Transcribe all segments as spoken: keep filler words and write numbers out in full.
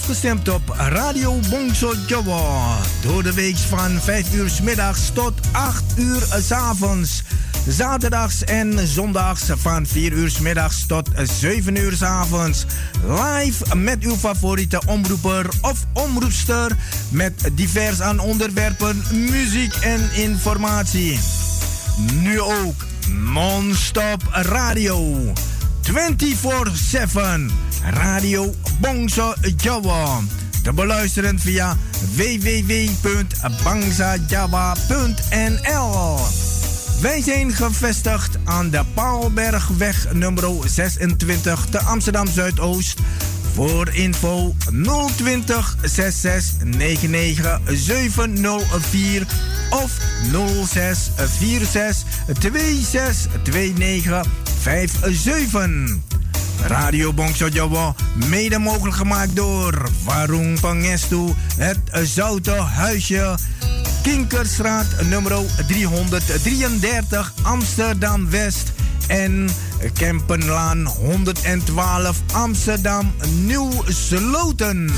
afgestemd op Radio Bonsenjoe Jawa. Door de week van vijf uur 's middags tot acht uur 's avonds. Zaterdags en zondags van vier uur 's middags tot zeven uur 's avonds. Live met uw favoriete omroeper of omroepster. Met divers aan onderwerpen, muziek en informatie. Nu ook Monstop Radio. vierentwintig zeven Radio Bangsa Jawa. Te beluisteren via w w w punt bangsajawa punt n l. Wij zijn gevestigd aan de Paalbergweg nummer zesentwintig te Amsterdam Zuidoost. Voor info nul twintig zes zes negen negen zeven nul vier of nul zes vier zes twee zes twee negen vijf zeven. Radio Bangsa Jawa, mede mogelijk gemaakt door Warung Pangestu, het Zoute Huisje, Kinkerstraat nummer driehonderddrieëndertig Amsterdam West en Kempenlaan honderdtwaalf Amsterdam Nieuw Sloten.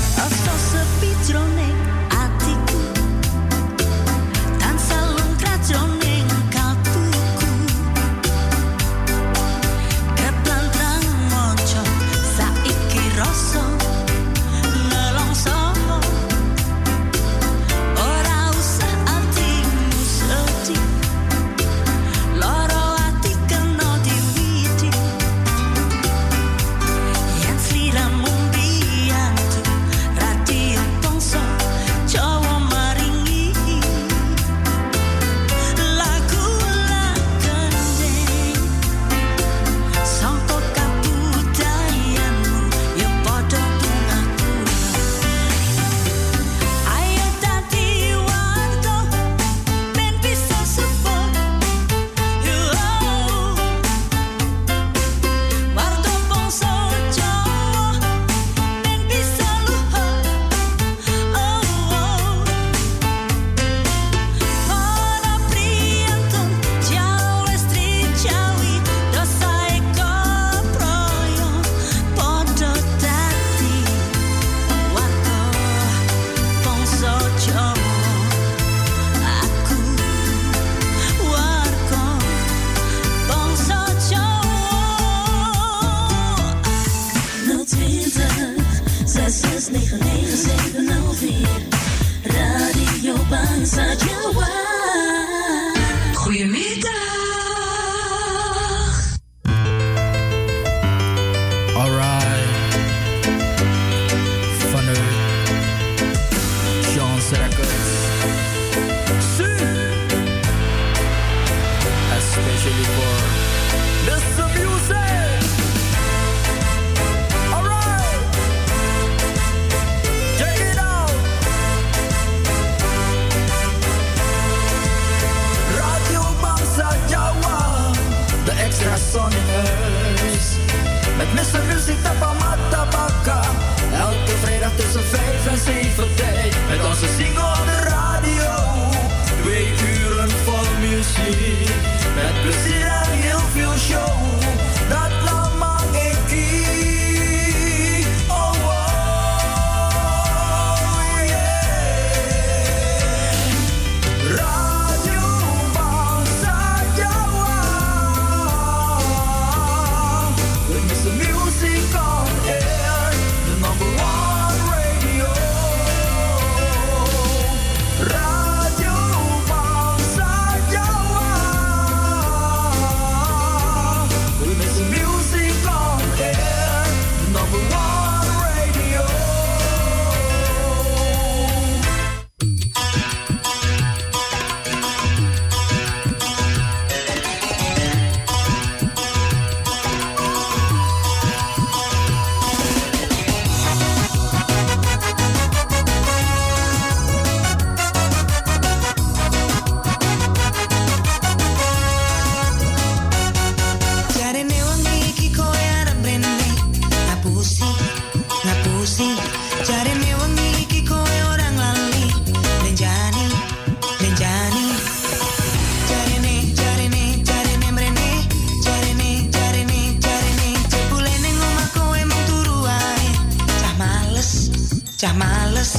males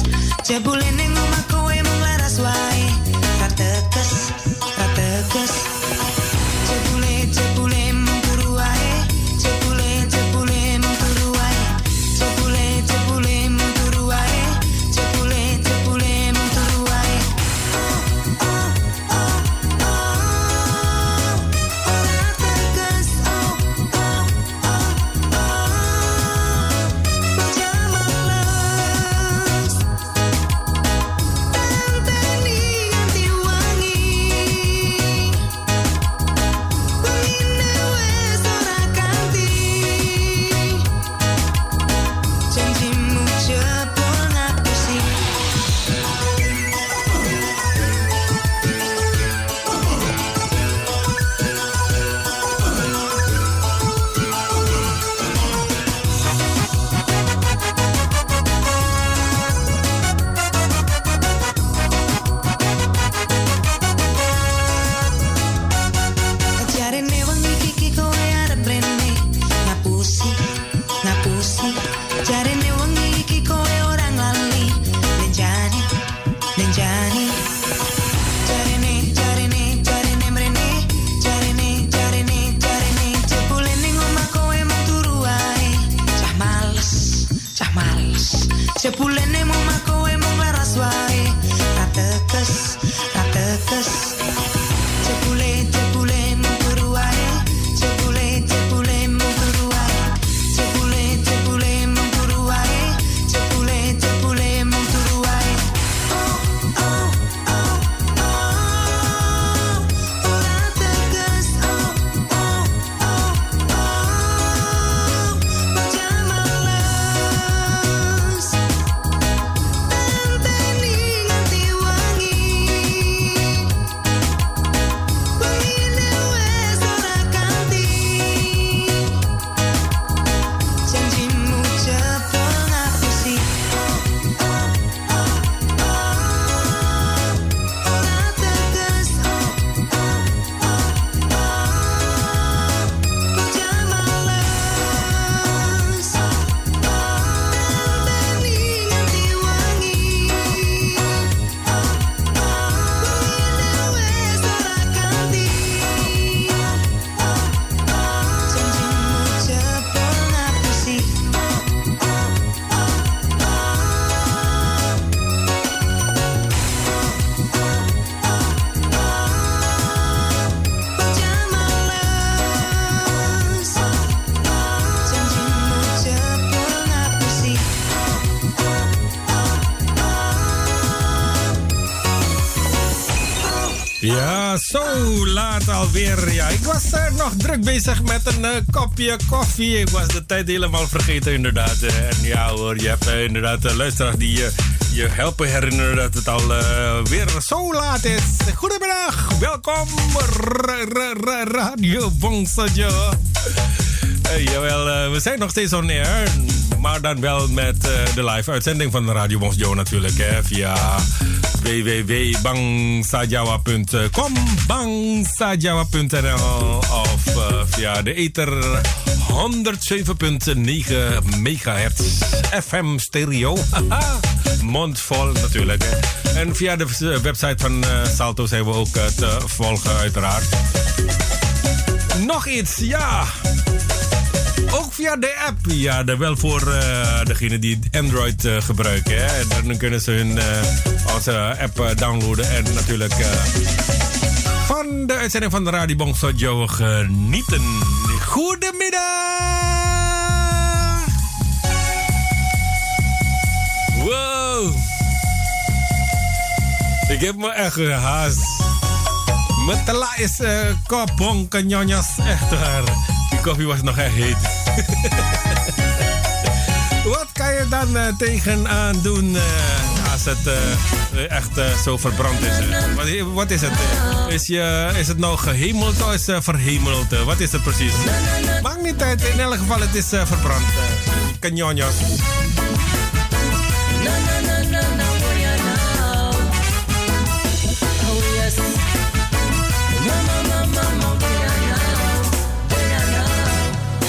jebule ning omah kowe mung laras wae ra tetes ra tetes jebule jebule mung turu wae jebule jebule mung turu wae jebule jebule mung turu wae jebule jebule mung turu wae oh oh oh oh ora tetes oh oh oh oh aja males tenteni nganti wangi wangine wes ora kanti janjimu jebul ngapusi jarene wengi iki kowe arep rene ngapusi ngapusi jarene wengi iki kowe ora nglali lenjani lenjani jarene jarene jarene mrene jarene jarene jarene jebule ning omah kowe mung turu wae cah males cah males jebule ning omah kowe mung laras wae ra tetes ra tetes jebule jebule mung turu wae jebule jebule mung turu wae jebule jebule mung turu wae jebule jebule mung turu wae oh oh oh oh ora tetes oh oh oh oh aja males tenteni nganti wangi wangine wes ora kanti janjimu jebul ngapusi oh oh oh oh ora tetes oh oh oh oh aja males tenteni nganti wangi Ja, zo laat alweer. Ja, ik was eh, nog druk bezig met een eh, kopje koffie. Ik was de tijd helemaal vergeten, inderdaad. Eh, en ja hoor, je hebt eh, inderdaad eh, luisteraars die eh, je helpen herinneren dat het al eh, weer zo laat is. Goedemiddag, welkom. Ra- ra- ra- Radio Bonsenjoe. Eh, jawel, eh, we zijn nog steeds on air. Maar dan wel met eh, de live uitzending van Radio Bonsenjoe natuurlijk. Hè, via w w w punt bangsajawa punt com, bangsajawa punt n l of eh, via de ether honderdzeven komma negen megahertz F M stereo. Haha, mondvol natuurlijk. Hè. En via de eh, website van eh, Salto zijn we ook eh, te volgen uiteraard. Nog iets, ja. Ook via de app. Ja, dat wel voor eh, degenen die Android eh, gebruiken. Hè. Dan kunnen ze hun eh, onze app eh, downloaden. En natuurlijk eh, van de uitzending van de Radio Bonsenjoe genieten. Goedemiddag! Wow! Ik heb me echt gehaast. Mijn tela is eh, kapong, kanjonjas, echt waar. Die koffie was nog echt heet. Wat kan je dan eh, tegenaan doen eh, als het eh, echt eh, zo verbrand is? eh? Wat, wat is het? eh? Is, je, is het nou gehemeld of is het verhemeld? eh? Wat is het precies? Maakt niet uit. In elk geval, het is eh, verbrand. eh. Kanjonjas.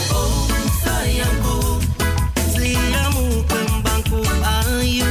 Sayangku, seliramu kembangku ayu.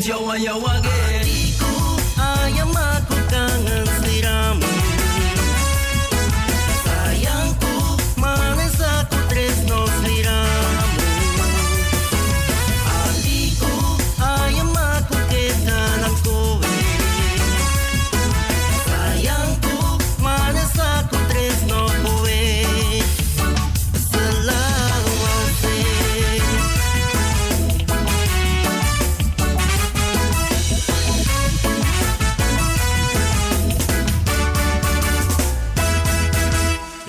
get yo and yo again. Hatiku ayam aku kangen seliramu, sayangku manis aku tresno seliramu. Hatiku ayam aku ke dalam kowe, sayangku manis aku tresno kowe.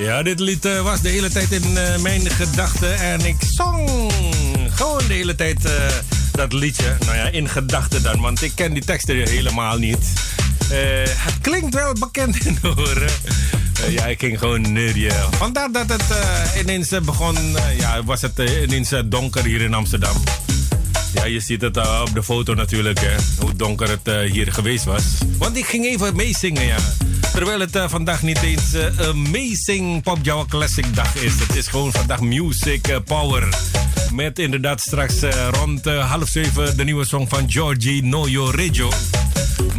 Ja, dit lied uh, was de hele tijd in uh, mijn gedachten en ik zong gewoon de hele tijd uh, dat liedje. Nou ja, in gedachten dan, want ik ken die teksten helemaal niet. Uh, het klinkt wel bekend in horen. Uh, ja, ik ging gewoon neurien. Vandaar dat het uh, ineens begon, uh, ja, was het uh, ineens donker hier in Amsterdam. Ja, je ziet het uh, op de foto natuurlijk, hè, hoe donker het uh, hier geweest was. Want ik ging even meezingen, ja. Terwijl het uh, vandaag niet eens uh, Amazing Pop Jawa Classic dag is. Het is gewoon vandaag Music uh, Power. Met inderdaad straks uh, rond uh, half zeven de nieuwe song van Giorgio Noyorejo.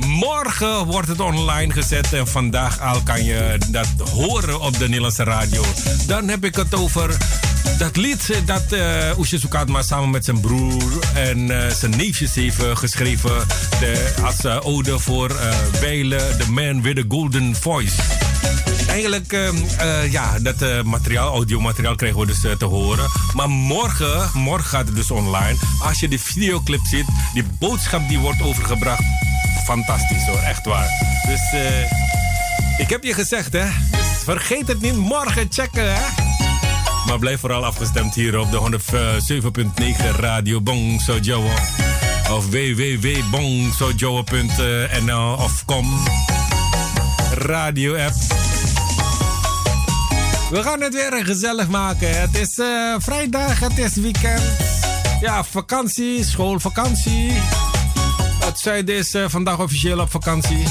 Morgen wordt het online gezet en vandaag al kan je dat horen op de Nederlandse radio. Dan heb ik het over dat lied dat uh, Oesje Soekatma samen met zijn broer en uh, zijn neefjes heeft uh, geschreven. De, als uh, ode voor uh, Weile, The Man With The Golden Voice. Eigenlijk, uh, uh, ja, dat uh, materiaal, audiomateriaal krijgen we dus uh, te horen. Maar morgen, morgen gaat het dus online. Als je de videoclip ziet, die boodschap die wordt overgebracht. Fantastisch hoor, echt waar. Dus, uh, ik heb je gezegd hè. Dus vergeet het niet, morgen checken hè. Maar blijf vooral afgestemd hier op de honderdzeven punt negen Radio Bangsa Jawa. Of w w w punt bangsajawa punt n l of kom. Radio app. We gaan het weer gezellig maken. Het is uh, vrijdag, het is weekend. Ja, vakantie, schoolvakantie. Het zuiden is uh, vandaag officieel op vakantie.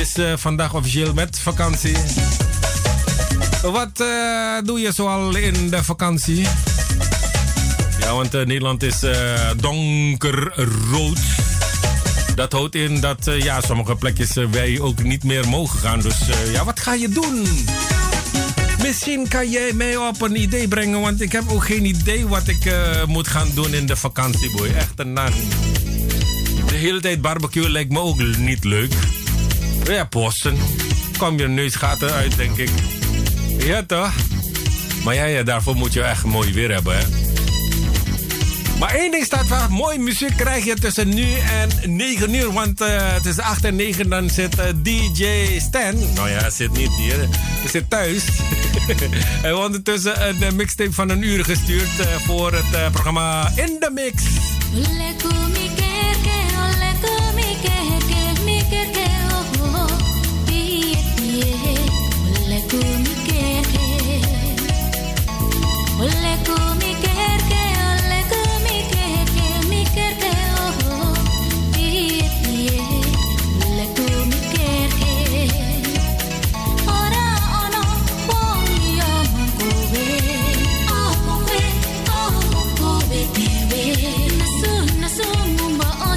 Is uh, vandaag officieel met vakantie. Wat uh, doe je zoal in de vakantie? Ja, want uh, Nederland is uh, donkerrood. Dat houdt in dat uh, ja, sommige plekjes uh, wij ook niet meer mogen gaan. Dus uh, ja, wat ga je doen? Misschien kan jij mij op een idee brengen, want ik heb ook geen idee wat ik uh, moet gaan doen in de vakantie, boy. Echt een naam. De hele tijd barbecue lijkt me ook niet leuk. Ja, posten. Kom je neusgaten uit, denk ik. Ja, toch? Maar ja, ja, daarvoor moet je echt mooi weer hebben, hè? Maar één ding staat vast. Mooi muziek krijg je tussen nu en negen uur. Want uh, tussen acht en negen dan zit uh, D J Stan. Nou ja, hij zit niet hier. Hij zit thuis. Hij heeft ondertussen een uh, mixtape van een uur gestuurd uh, voor het uh, programma In The Mix. Oleh ku mikir ke, oleh ku mikir ke, mikir ke, oh, piye piye, oleh ku mikir ke. Ora ono wong liya mengkowe, omongwe, omong kowe dhewe, nesu nesu mumba.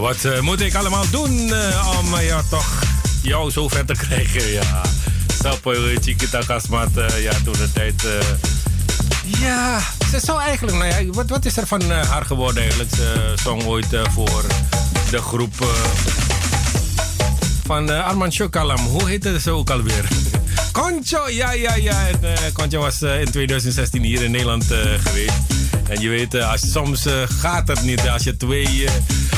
Wat moet ik allemaal doen uh, om uh, ja, toch jou zo ver te krijgen? Ja, Sappo, Chiquita Kasmat, uh, ja, toen de tijd. Uh, ja, ze zou eigenlijk, nou ja, wat, wat is er van uh, haar geworden eigenlijk? Ze zong ooit uh, voor de groep uh, van uh, Armand Chocolam. Hoe heette ze ook alweer? Concho, ja, ja, ja. En, uh, Concho was uh, in twintig zestien hier in Nederland uh, geweest. En je weet, uh, als, soms uh, gaat het niet als je twee. Uh,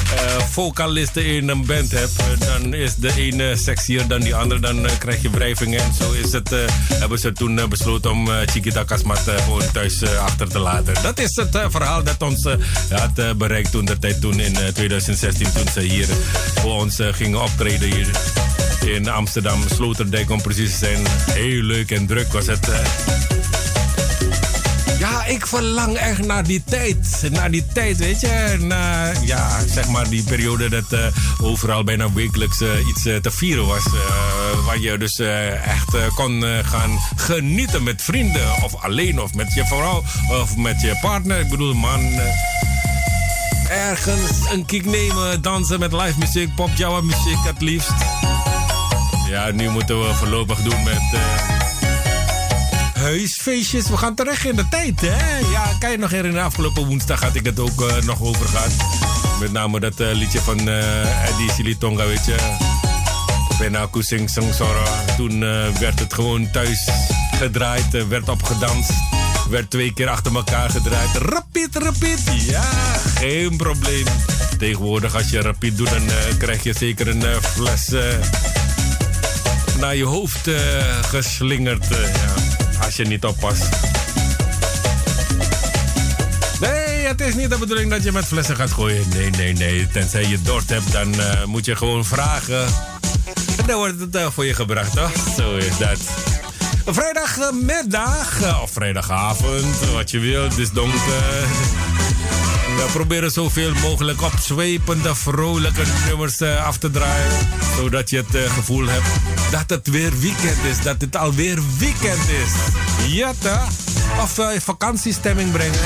Uh, vocalisten in een band hebt, uh, dan is de ene sexier dan die andere, dan uh, krijg je wrijvingen en zo is het. Uh, hebben ze toen uh, besloten om uh, Chiquita Kasmat uh, gewoon thuis uh, achter te laten. Dat is het uh, verhaal dat ons uh, had uh, bereikt toen de tijd, toen in uh, twintig zestien, toen ze hier voor ons uh, gingen optreden hier in Amsterdam, Sloterdijk om precies te zijn. Heel leuk en druk was het. Uh. Ja, ik verlang echt naar die tijd. Naar die tijd, weet je. Naar, ja, zeg maar die periode dat uh, overal bijna wekelijks uh, iets uh, te vieren was. Uh, waar je dus uh, echt uh, kon uh, gaan genieten met vrienden. Of alleen, of met je vrouw, of met je partner. Ik bedoel, man... Uh, ergens een kick nemen, dansen met live muziek, pop, Jawa muziek het liefst. Ja, nu moeten we voorlopig doen met... Uh, huisfeestjes, we gaan terug in de tijd, hè? Ja, kan je nog herinneren? Afgelopen woensdag had ik het ook uh, nog over gehad. Met name dat uh, liedje van uh, Eddy Silitonga, weet je. Benaku Sing Song Sora. Toen uh, werd het gewoon thuis gedraaid, uh, werd opgedanst. Werd twee keer achter elkaar gedraaid. Rapid, rapid. Ja, geen probleem. Tegenwoordig als je rapid doet, dan uh, krijg je zeker een uh, fles uh, naar je hoofd uh, geslingerd. Uh, ja. Als je niet oppast. Nee, het is niet de bedoeling dat je met flessen gaat gooien. Nee, nee, nee. Tenzij je dorst hebt, dan uh, moet je gewoon vragen. En dan wordt het uh, voor je gebracht, toch? Zo is dat. Vrijdagmiddag, uh, of vrijdagavond, wat je wilt. Het is donker. We proberen zoveel mogelijk opzwepende, vrolijke nummers uh, af te draaien. Zodat je het uh, gevoel hebt dat het weer weekend is. Dat het alweer weekend is. Ja, toch? Of uh, vakantiestemming brengen.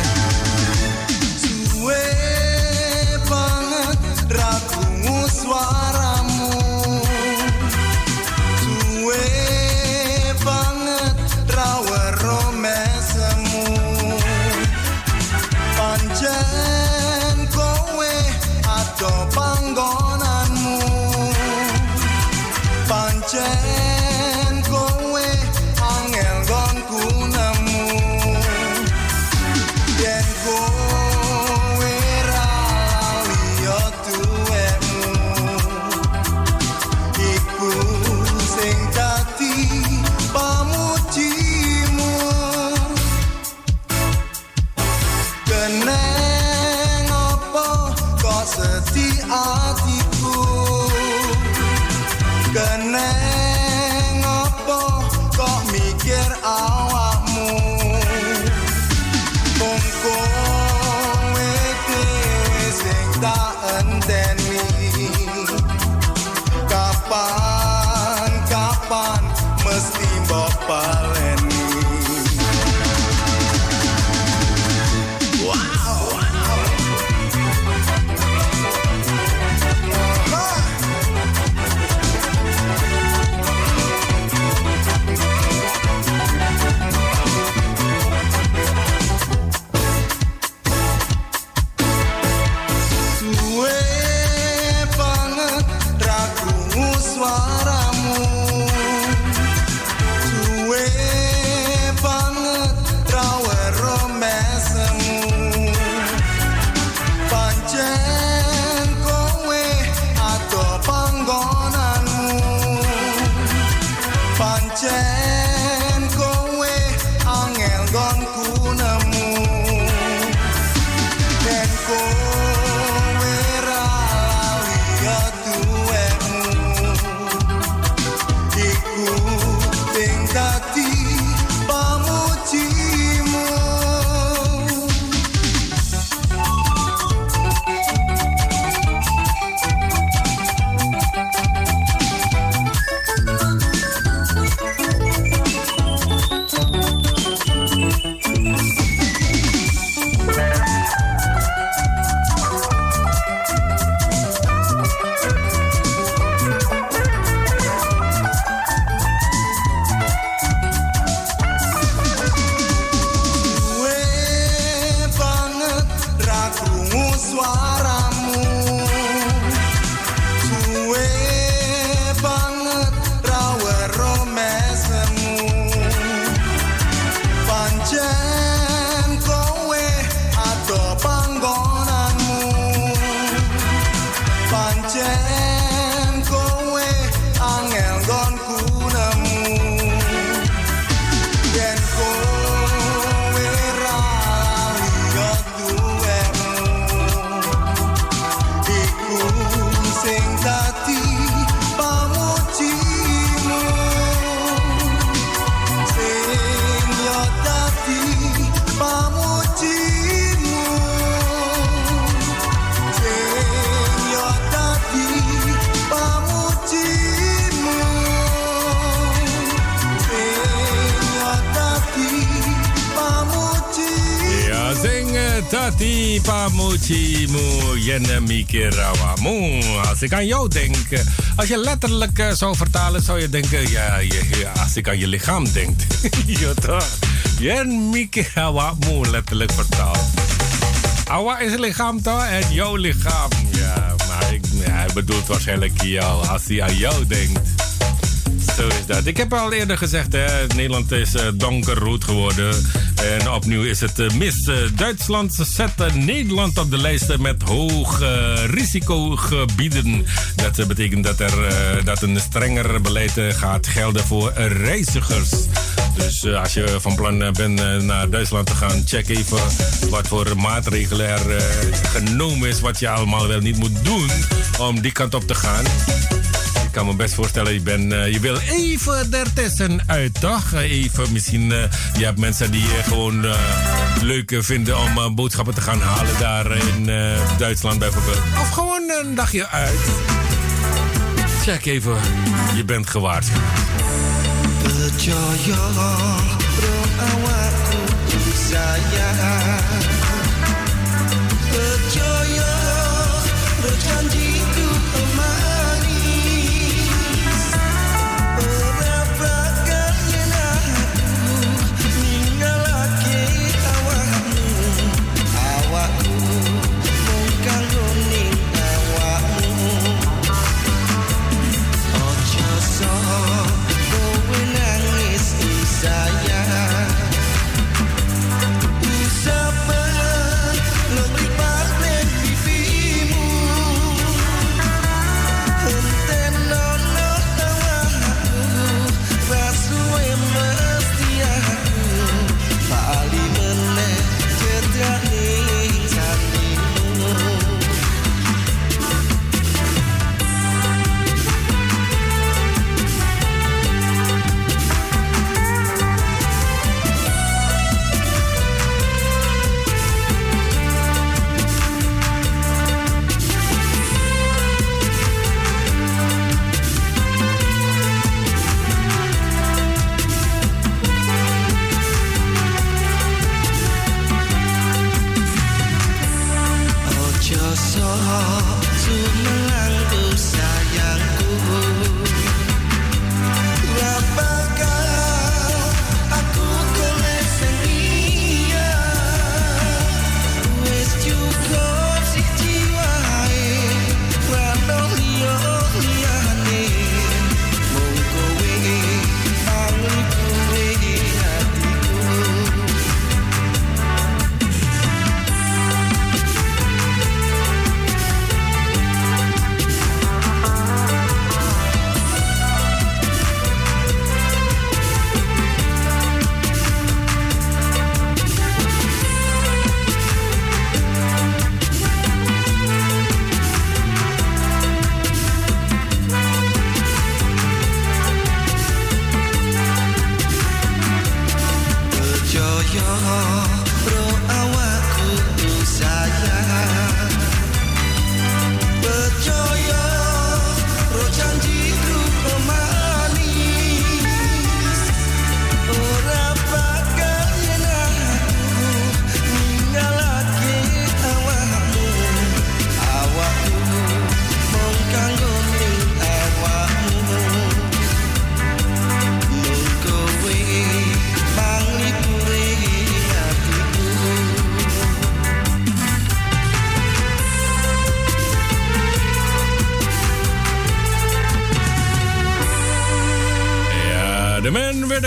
Pamujimu, yen mikir awamu. Als ik aan jou denk, als je letterlijk zou vertalen, zou je denken, ja, je, als ik aan je lichaam denk. Ja, toch? Yen mikir awamu, letterlijk vertaald. Awa is lichaam, toch? En jouw lichaam. Ja, maar ik, ja, hij bedoelt waarschijnlijk jou, als hij aan jou denkt. Zo is dat. Ik heb al eerder gezegd, hè, Nederland is uh, donkerrood geworden. En opnieuw is het uh, mis. Uh, Duitsland zet uh, Nederland op de lijsten met hoog uh, risicogebieden. Dat uh, betekent dat er uh, dat een strenger beleid uh, gaat gelden voor uh, reizigers. Dus uh, als je van plan uh, bent uh, naar Duitsland te gaan, check even wat voor maatregelen er uh, genomen is. Wat je allemaal wel niet moet doen om die kant op te gaan. Ik kan me best voorstellen, je, ben, uh, je wil even ertussenuit, toch? Even misschien, uh, je hebt mensen die uh, gewoon uh, leuk vinden om uh, boodschappen te gaan halen daar in uh, Duitsland bijvoorbeeld. Of gewoon een dagje uit. Check even, je bent gewaarschuwd.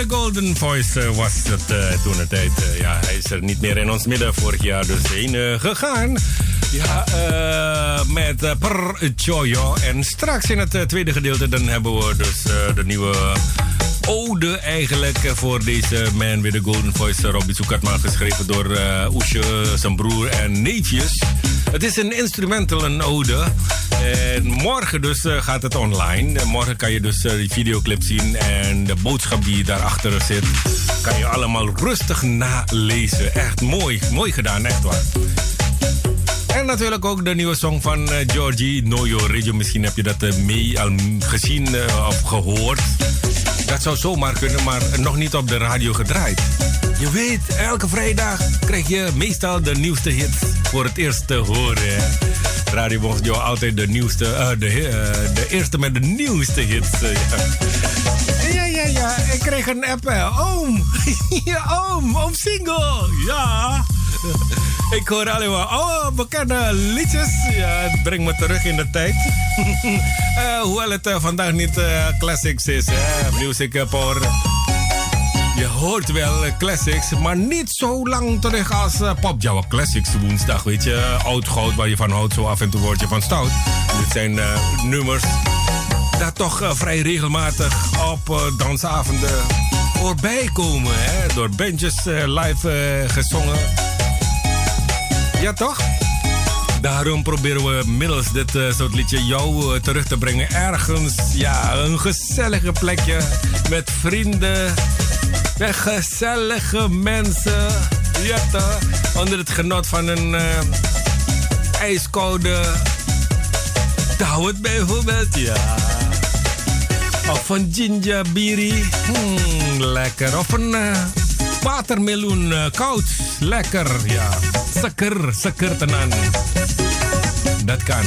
Golden Voice was het uh, toen de tijd. Uh, ja, hij is er niet meer in ons midden. Vorig jaar dus heen uh, gegaan. Ja, uh, met uh, Per Choyo. En straks in het uh, tweede gedeelte dan hebben we dus uh, de nieuwe ode eigenlijk voor deze man with the Golden Voice. Uh, Robbie Zucatman, geschreven door uh, Oesje, zijn broer en neefjes. Het is een instrumental, een ode. En morgen dus uh, gaat het online. En morgen kan je dus uh, die videoclip zien. En de boodschap die daarachter zit, kan je allemaal rustig nalezen. Echt mooi. Mooi gedaan, echt waar. En natuurlijk ook de nieuwe song van uh, Giorgio Noyorejo. Misschien heb je dat uh, mee al gezien uh, of gehoord. Dat zou zomaar kunnen, maar nog niet op de radio gedraaid. Je weet, elke vrijdag krijg je meestal de nieuwste hits. voor het eerst te horen. Radio Bonsenjoe, altijd de nieuwste, uh, de, uh, de eerste met de nieuwste hits. Uh, ja. ja, ja, ja. Ik kreeg een app. Oom, ja, oom, oom single. Ja. Ik hoor allemaal oh, bekende liedjes. Ja, het brengt me terug in de tijd. uh, hoewel het uh, vandaag niet uh, classics is. Hè? Music power. Je hoort wel uh, classics, maar niet zo lang terug als uh, Pop Jawa Classics woensdag. Weet je, oud goud waar je van houdt, zo af en toe word je van stout. Dit zijn uh, nummers dat toch uh, vrij regelmatig op uh, dansavonden voorbij komen. Hè? Door bandjes uh, live uh, gezongen. Ja, toch? Daarom proberen we middels dit uh, soort liedje jou uh, terug te brengen. Ergens, ja, een gezellige plekje met vrienden. Met gezellige mensen. Ja, toch? Onder het genot van een uh, ijskoude Dawet bijvoorbeeld, ja. Of een ginger biri. Hmm, lekker. Of een uh, watermeloen uh, koud. Lekker, ja. Seker, seker tenan. Dat kan.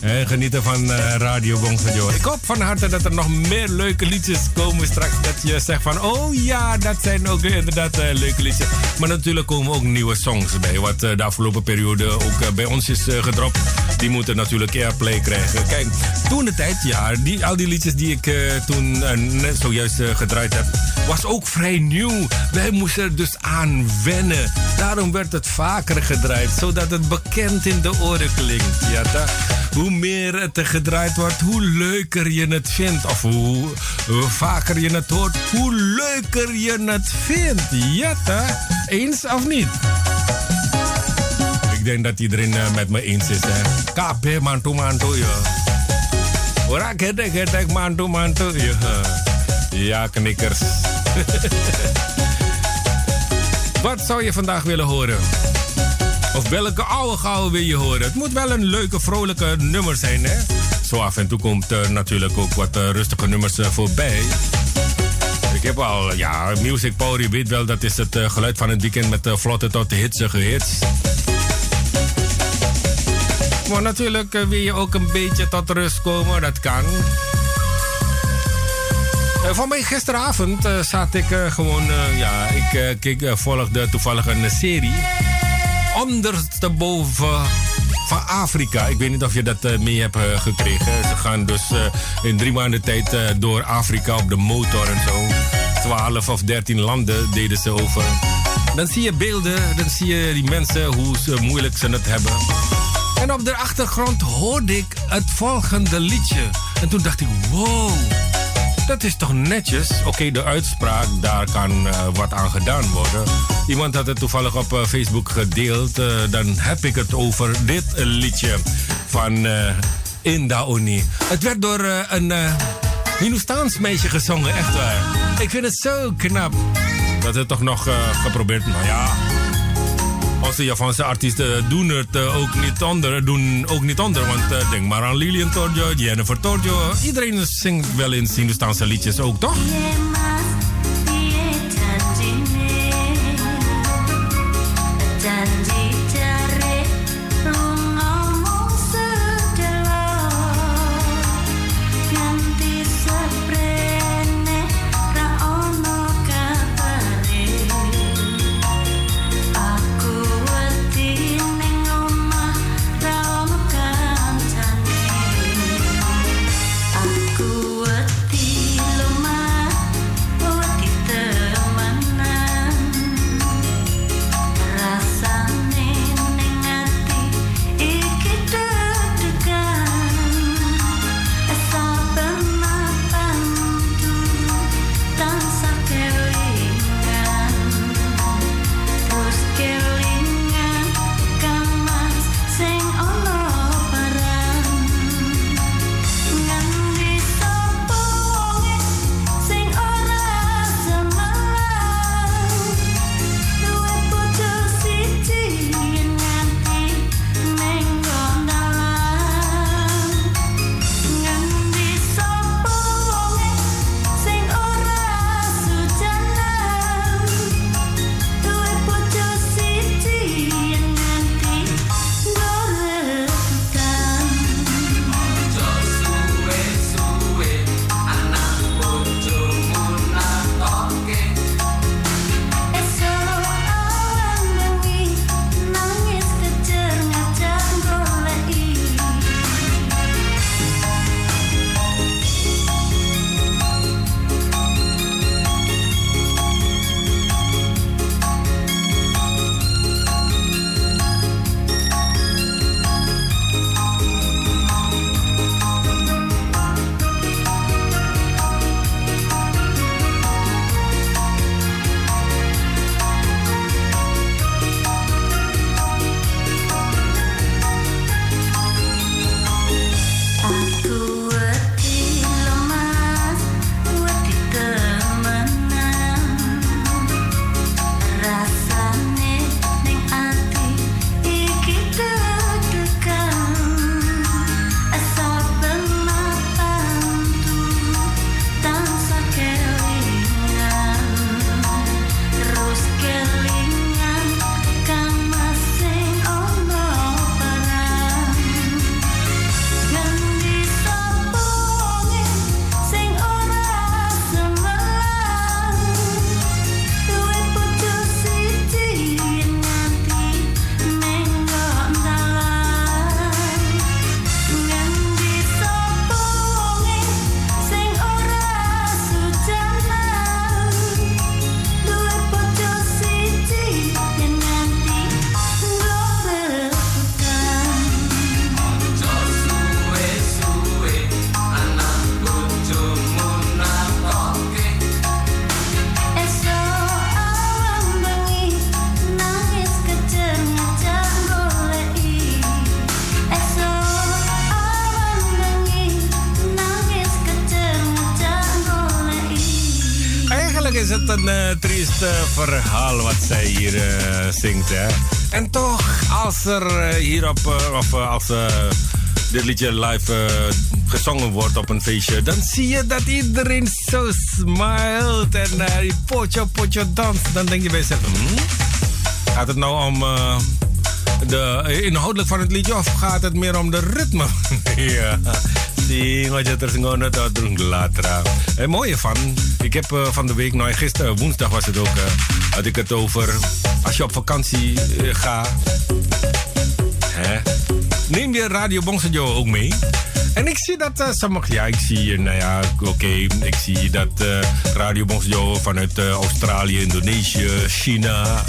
En genieten van uh, Radio Bonsenjoe. Ik hoop van harte dat er nog meer leuke liedjes komen straks. Dat je zegt van, oh ja, dat zijn ook inderdaad uh, leuke liedjes. Maar natuurlijk komen ook nieuwe songs bij. Wat uh, de afgelopen periode ook uh, bij ons is uh, gedropt. Die moeten natuurlijk airplay krijgen. Kijk, toen de tijd, ja, die, al die liedjes die ik uh, toen uh, net zojuist uh, gedraaid heb, was ook vrij nieuw. Wij moesten er dus aan wennen. Daarom werd het vaker gedraaid, zodat het bekend in de oren klinkt. Ja, dat, hoe meer het gedraaid wordt, hoe leuker je het vindt. Of hoe, hoe vaker je het hoort, hoe leuker je het vindt. Ja, dat, eens of niet? Ik denk dat iedereen uh, met me eens is. K P mantu mantu, ja. Ora gedek gedek mantu mantu, ja. Ja, knikkers. Wat zou je vandaag willen horen? Of welke oude gouden wil je horen? Het moet wel een leuke, vrolijke nummer zijn, hè? Zo af en toe komt er uh, natuurlijk ook wat uh, rustige nummers uh, voorbij. Ik heb al, ja, Music Power, je weet wel, dat is het uh, geluid van het weekend met uh, vlotte tot de hitsige hits. Maar natuurlijk uh, wil je ook een beetje tot rust komen, dat kan. Van mij gisteravond uh, zat ik uh, gewoon, uh, ja, ik uh, keek, uh, volgde toevallig een serie. Ondersteboven van Afrika. Ik weet niet of je dat uh, mee hebt uh, gekregen. Ze gaan dus uh, in drie maanden tijd uh, door Afrika op de motor en zo. Twaalf of dertien landen deden ze over. Dan zie je beelden, dan zie je die mensen, hoe ze, moeilijk ze het hebben. En op de achtergrond hoorde ik het volgende liedje. En toen dacht ik, wow. Dat is toch netjes? Oké, okay, de uitspraak, daar kan uh, wat aan gedaan worden. Iemand had het toevallig op uh, Facebook gedeeld. Uh, dan heb ik het over dit uh, liedje van uh, In Da Oni. Het werd door uh, een uh, Hindoestaans meisje gezongen, echt waar. Ik vind het zo knap dat het toch nog uh, geprobeerd. Nou ja, onze Japanse artiesten doen het uh, ook niet onder. Doen ook niet onder, want uh, denk maar aan Lilian Tordjo, Jennifer Tordjo. Iedereen zingt wel in Hindoestaanse liedjes ook, toch? is het een uh, trieste verhaal wat zij hier uh, zingt. Hè? En toch, als er uh, hierop, uh, of uh, als uh, dit liedje live uh, gezongen wordt op een feestje, dan zie je dat iedereen zo smilt en uh, potje potje danst. Dan denk je bij jezelf, hmm? gaat het nou om uh, de inhoudelijk van het liedje of gaat het meer om de ritme? Ja. Ding wat je tersenggoda dat drong latra. Een mooie van. Ik heb uh, van de week, nou gisteren woensdag was het ook, uh, had ik het over als je op vakantie uh, gaat. Neem je Radio Bonsenjoe ook mee. En ik zie dat uh, sommige, ja, ik zie, nou ja, oké, okay, ik zie dat uh, Radio Bonsenjoe vanuit uh, Australië, Indonesië, China.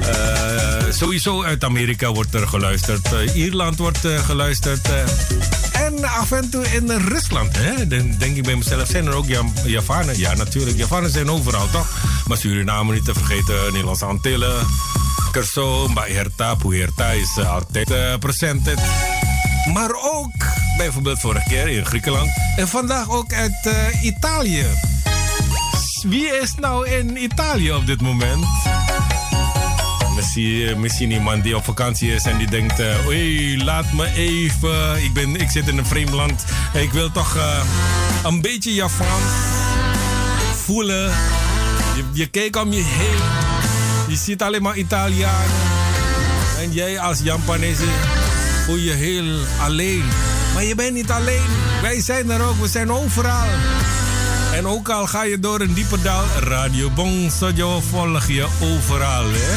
Uh, sowieso uit Amerika wordt er geluisterd. Uh, Ierland wordt uh, geluisterd. Uh, en af en toe in Rusland. Hè? Dan denk ik bij mezelf, zijn er ook Javanen? Ja, natuurlijk. Javanen zijn overal, toch? Maar Suriname niet te vergeten. Nederlandse Antillen. Kerso, Mbaherta, Puerta is uh, altijd uh, presented. Maar ook, bijvoorbeeld vorige keer in Griekenland. En vandaag ook uit uh, Italië. Wie is nou in Italië op dit moment? Misschien, misschien iemand die op vakantie is en die denkt, uh, oei, laat me even, ik, ben, ik zit in een vreemd land, ik wil toch uh, een beetje Javaans voelen. Je, je kijkt om je heen, je ziet alleen maar Italianen en jij als Japanese voel je heel alleen. Maar je bent niet alleen, wij zijn er ook, we zijn overal. En ook al ga je door een diepe dal, Radio Bonsenjoe volg je overal, hè.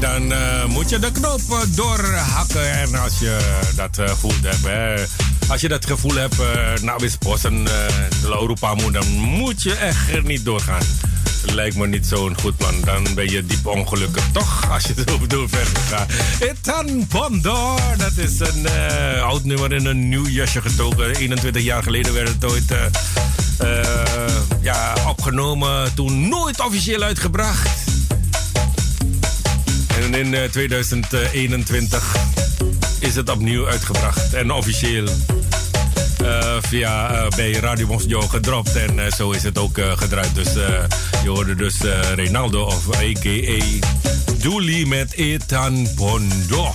dan uh, moet je de knoop uh, doorhakken. En als je dat uh, gevoel hebt, hè, als je dat gevoel hebt, uh, nou is bossen de Laurupamu, dan moet je echt er niet doorgaan. Lijkt me niet zo'n goed plan. Dan ben je diep ongelukkig, toch? Als je zo door verder gaat. Ethan Bondo, dat is een uh, oud nummer in een nieuw jasje getogen. eenentwintig jaar geleden werd het ooit uh, uh, ja, opgenomen. Toen nooit officieel uitgebracht. En in uh, tweeduizend eenentwintig is het opnieuw uitgebracht. En officieel uh, via uh, bij Radio Bonsenjoe gedropt. En uh, zo is het ook uh, gedraaid. Dus uh, je hoorde dus uh, Reynaldo of a k a. Duli met Ethan Bondo.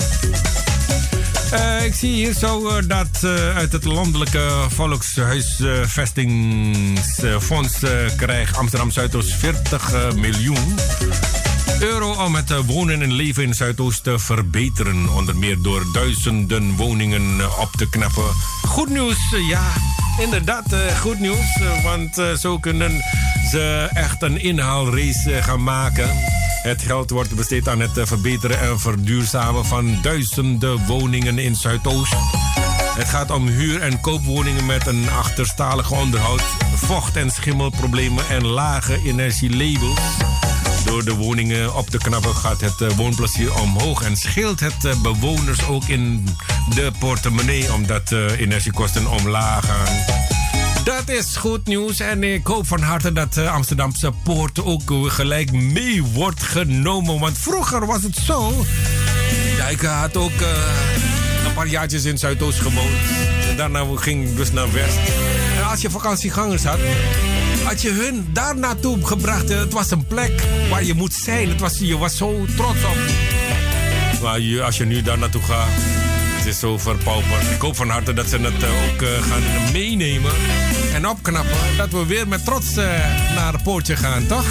Uh, ik zie hier zo uh, dat uh, uit het landelijke volkshuisvestingsfonds uh, uh, krijgt Amsterdam Zuidoost veertig uh, miljoen euro om het wonen en leven in Zuidoost te verbeteren. Onder meer door duizenden woningen op te knappen. Goed nieuws, ja, inderdaad goed nieuws. Want zo kunnen ze echt een inhaalrace gaan maken. Het geld wordt besteed aan het verbeteren en verduurzamen van duizenden woningen in Zuidoost. Het gaat om huur- en koopwoningen met een achterstallig onderhoud, vocht- en schimmelproblemen en lage energielabels. Door de woningen op te knappen gaat het woonplezier omhoog en scheelt het bewoners ook in de portemonnee omdat de energiekosten omlaag gaan. Dat is goed nieuws en ik hoop van harte dat de Amsterdamse poort ook gelijk mee wordt genomen. Want vroeger was het zo. Ja, ik had ook uh, een paar jaartjes in Zuidoost gewoond. En daarna ging ik dus naar West. En als je vakantiegangers had, had je hun daar naartoe gebracht. Het was een plek waar je moet zijn. Het was, je was zo trots op. Maar je, als je nu daar naartoe gaat, het is zo verpauperd. Ik hoop van harte dat ze het ook uh, gaan meenemen en opknappen. Dat we weer met trots uh, naar het poortje gaan, toch?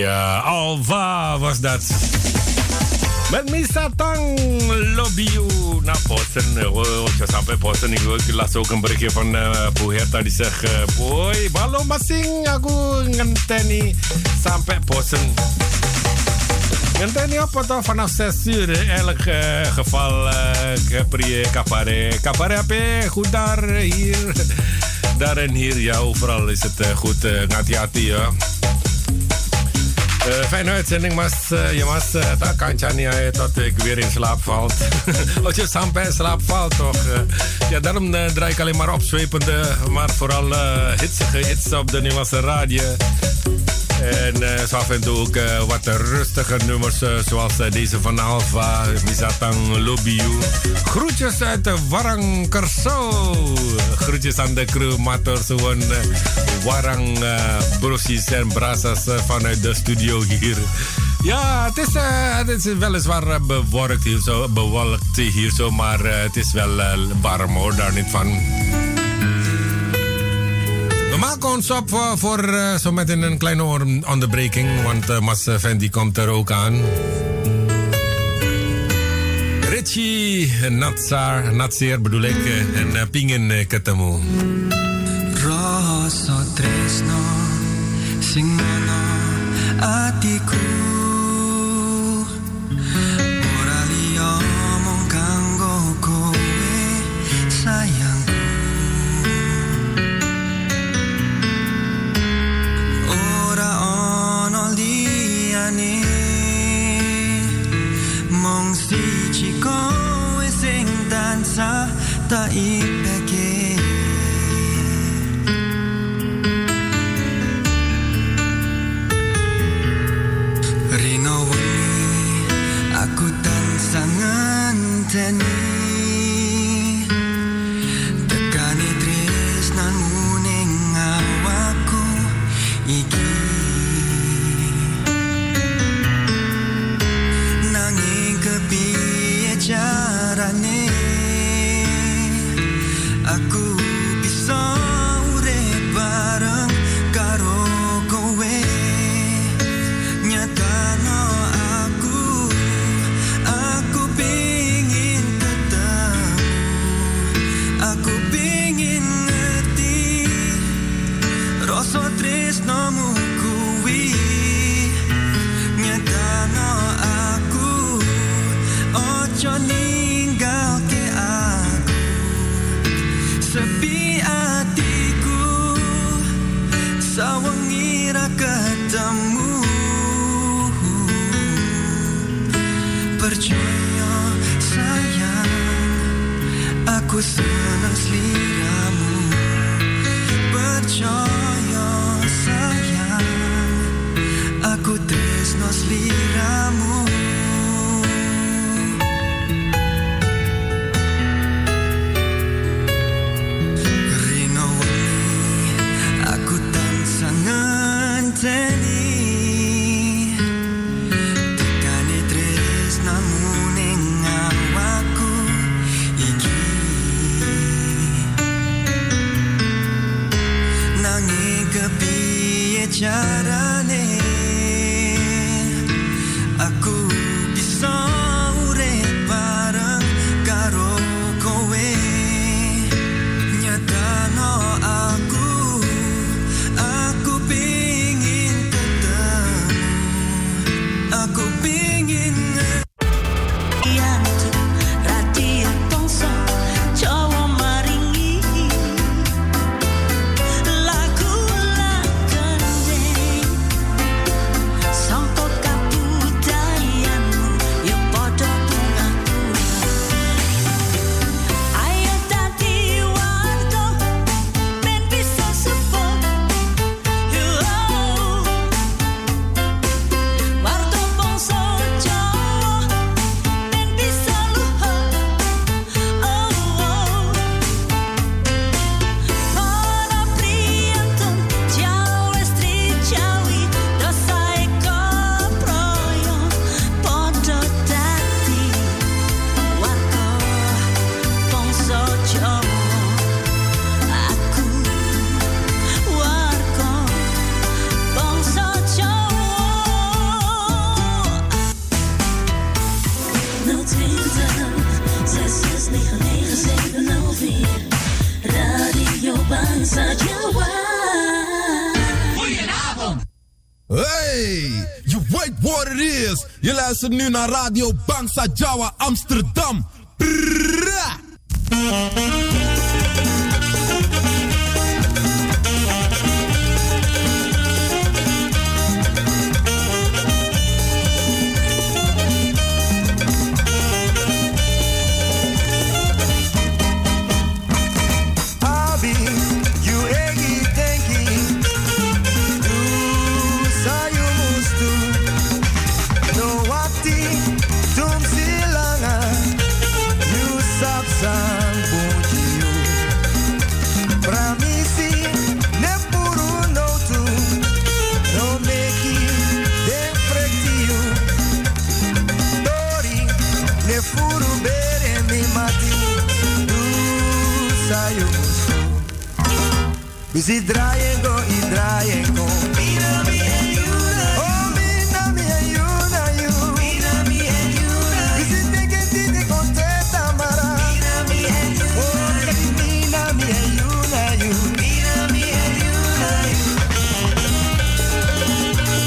Ja, Alva was dat. Met Misatang, lobby you. Nou, posten. Roodje sampai posten. Ik las ook een berichtje van uh, Bu Herta die zegt... Uh, boy, balon masing aku ngenteni sampai posten. Ngenteni apa toh vanaf zes uur. Elk uh, geval uh, prie kapare. Kapare ape, goed daar, hier... Daar en hier, ja, overal is het uh, goed. Uh, Ngati-hati, ja. Uh, fijne uitzending, mas. Uh, je mas, uh, dat kan je niet uit dat ik weer in slaap valt. Als je sampai in slaap valt, toch? Uh, ja, daarom uh, draai ik alleen maar opzwepende, maar vooral uh, hitsige hits op de Nederlandse radio. En uh, zo af en toe ook uh, wat rustige nummers, uh, zoals uh, deze van Alfa Misatang Lobiu. Groetjes uit de Warang Kerso. Groetjes aan de crew, mators, gewoon uh, Warang uh, brossies en brassas uh, vanuit de studio hier. Ja, het is, uh, het is weliswaar bewolkt hier zo, bewolkt hier zo, maar uh, het is wel uh, warm hoor, daar niet van. We maken ons op voor, voor uh, zo meteen een kleine onderbreking, want uh, Mas Fendi komt er ook aan. Richie, Natsar, Natsir bedoel ik, en uh, pingin uh, ketemu. Rasa tresno, sing ngono atiku, ora liya omong kanggo kowe sayang. Mong siji kowe sing tansah tak ipeke. Ringo wengi aku tansah ngenteni, tekani tresnamu ning awakku iki. Carane aku bisa urip bareng karo kowe, nyatano aku aku pingin ketemu, aku pingin ngerti rasa tresnamu kuwi, nyatano aku ojo ninggal ke aku, sepi hatiku, sawengi ra ketemu, percaya sayang, aku senang seliramu, percaya sayang, aku tresno seliramu. Teni tekane tresnamu ning awakku iki, nanging kepiye carane aku bisa urip bareng karo kowe, nyatano aku aku pingin aku pingin iya itu Radio Bonsenjoe Jawa maringi lagu-lagu gendeng Bangsa Jawa. Hey, you wait what it is. Je luistert nu naar Radio Bangsa Jawa Amsterdam. Brrrra. Busy draaien go, i draaien go. Mina mi en you na you. Oh, mina mi en you na you. Mina mi en you na you. Busy teke tine contenta mara. Mina mi en you na you. Oh, mina mi en you na you. Mina mi en you na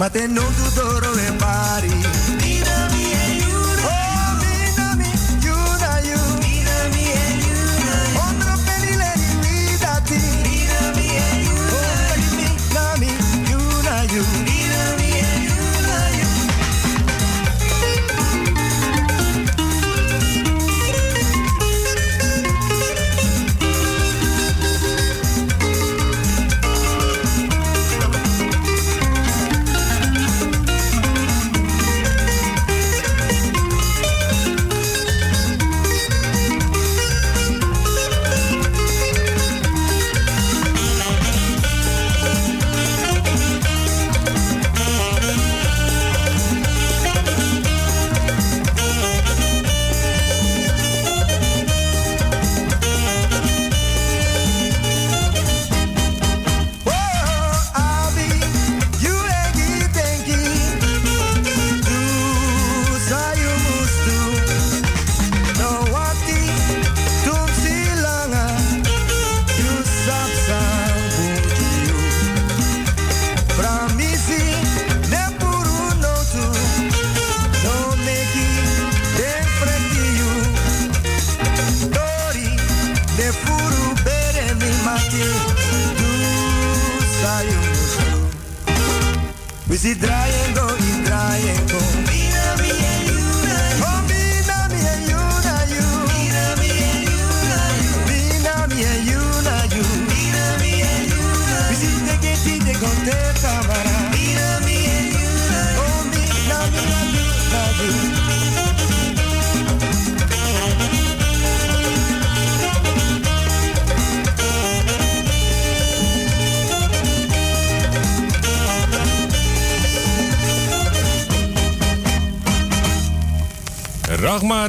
Mate no dudoro e pari. Mina mi e Yuna. Oh, mina mi Yuna you. Mina mi e Yuna. Otro pelile di dati. Mina mi e Yuna. Oh, mina mi Yuna you. Mina mi e Yuna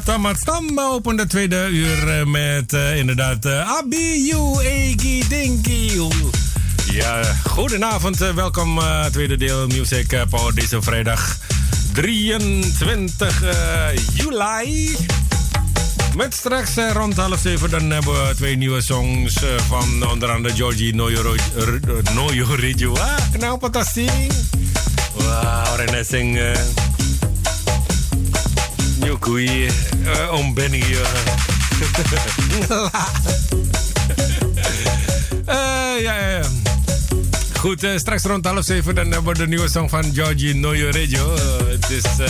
Tamatstamba opent de tweede uur met uh, inderdaad uh, Abi You Egi Dinky. Ja, goedenavond, uh, welkom uh, tweede deel Music uh, Power deze vrijdag drieëntwintig uh, juli. Met straks uh, rond half zeven dan hebben we twee nieuwe songs uh, van onder andere Giorgio Noyorejo. Ah, nou fantastisch. Wauw, René Singh. Uh, Kui uh, om Benny. Uh. uh, ja, ja. Goed, uh, straks rond half zeven dan hebben we de nieuwe song van Giorgio Noyorejo. Uh, het is uh,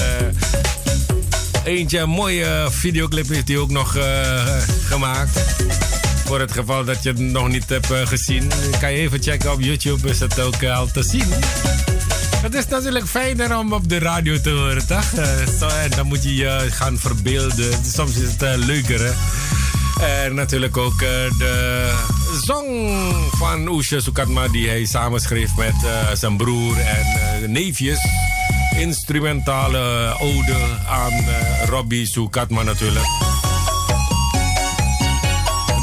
eentje mooie videoclip is die ook nog uh, gemaakt. voor het geval dat je het nog niet hebt uh, gezien, kan je even checken op YouTube, is het ook uh, al te zien. Het is natuurlijk fijner om op de radio te horen, toch? Uh, zo, en dan moet je je uh, gaan verbeelden. Soms is het uh, leuker, hè? En natuurlijk ook uh, de song van Oesje Soekatma, die hij samenschreef met uh, zijn broer en uh, neefjes. Instrumentale ode aan uh, Robbie Zucatman natuurlijk.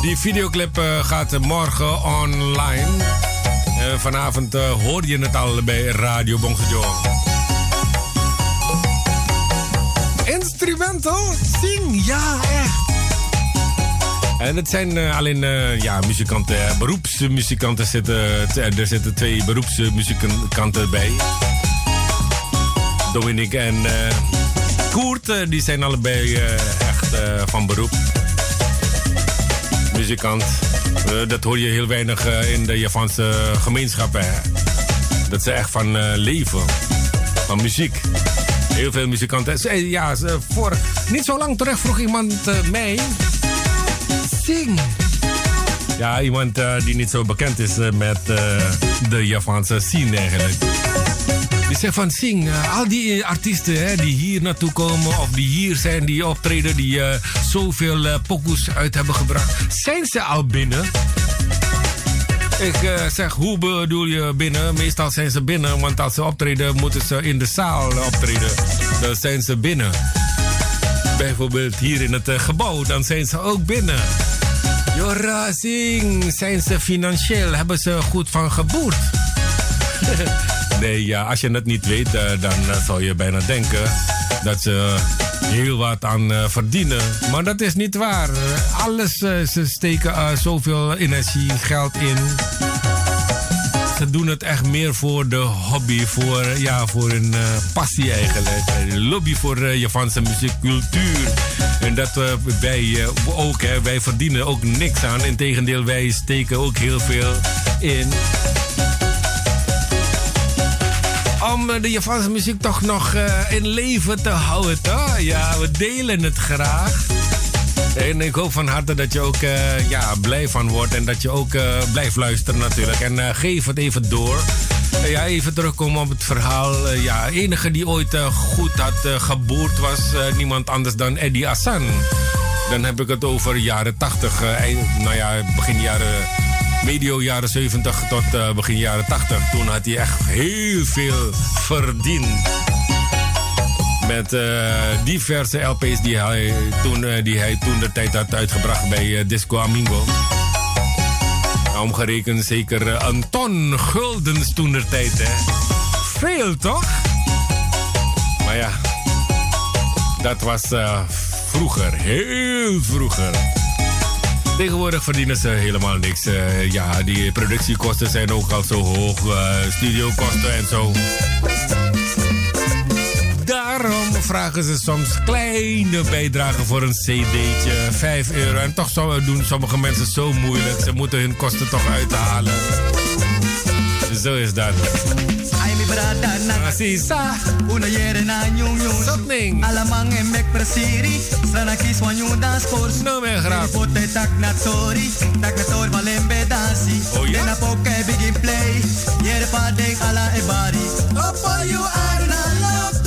Die videoclip uh, gaat morgen online. Uh, vanavond uh, hoor je het al bij Radio Bonsenjoe. Instrumental? Zing? Ja, echt. En het zijn uh, alleen uh, ja, muzikanten, uh, beroepsmuzikanten zitten. Uh, er zitten twee beroepsmuzikanten bij. Dominic en uh, Koert, uh, die zijn allebei uh, echt uh, van beroep. Muzikant. Uh, dat hoor je heel weinig uh, in de Japanse gemeenschap. Hè. Dat ze echt van uh, leven. Van muziek. Heel veel muzikanten. Ze, ja, ze, voor niet zo lang terug vroeg iemand uh, mij... Zing. Ja, iemand uh, die niet zo bekend is uh, met uh, de Japanse scene eigenlijk. Die zegt van zing, uh, al die artiesten hè, die hier naartoe komen of die hier zijn, die optreden, die uh, zoveel uh, pokus uit hebben gebracht. Zijn ze al binnen? Ik uh, zeg, hoe bedoel je binnen? Meestal zijn ze binnen, want als ze optreden moeten ze in de zaal optreden. Dan zijn ze binnen. Bijvoorbeeld hier in het uh, gebouw, dan zijn ze ook binnen. Jora, zing, zijn ze financieel, hebben ze goed van geboerd? Nee, ja, als je het niet weet, uh, dan uh, zou je bijna denken dat ze heel wat aan uh, verdienen. Maar dat is niet waar. Alles, uh, ze steken uh, zoveel energie, geld in. Ze doen het echt meer voor de hobby, voor, ja, voor hun uh, passie eigenlijk. Een lobby voor uh, Japanse muziekcultuur. En dat uh, wij uh, ook, hè, wij verdienen ook niks aan. Integendeel, wij steken ook heel veel in. Om uh, de Japanse muziek toch nog uh, in leven te houden, toch? Ja, we delen het graag. En ik hoop van harte dat je ook uh, ja, blij van wordt en dat je ook uh, blijft luisteren natuurlijk. En uh, geef het even door. Uh, ja, even terugkomen op het verhaal. Uh, ja, enige die ooit uh, goed had uh, geboerd was uh, niemand anders dan Eddie Hassan. Dan heb ik het over jaren tachtig. Uh, nou ja, begin jaren, medio jaren zeventig tot uh, begin jaren tachtig. Toen had hij echt heel veel verdiend. Met uh, diverse L P's die hij toen, uh, die hij toen de tijd had uitgebracht bij uh, Disco Amingo. Omgerekend zeker uh, een ton guldens toen de tijd, hè. Veel, toch? Maar ja, dat was uh, vroeger, heel vroeger. Tegenwoordig verdienen ze helemaal niks. Uh, ja, die productiekosten zijn ook al zo hoog. Uh, studiokosten en zo. Daarom vragen ze soms kleine bijdragen voor een cd'tje, vijf euro. En toch doen sommige mensen zo moeilijk. Ze moeten hun kosten toch uithalen. Zo is dat. Asisa. Sotning. Nou ben graag. Oh ja? Oppo you are not loved.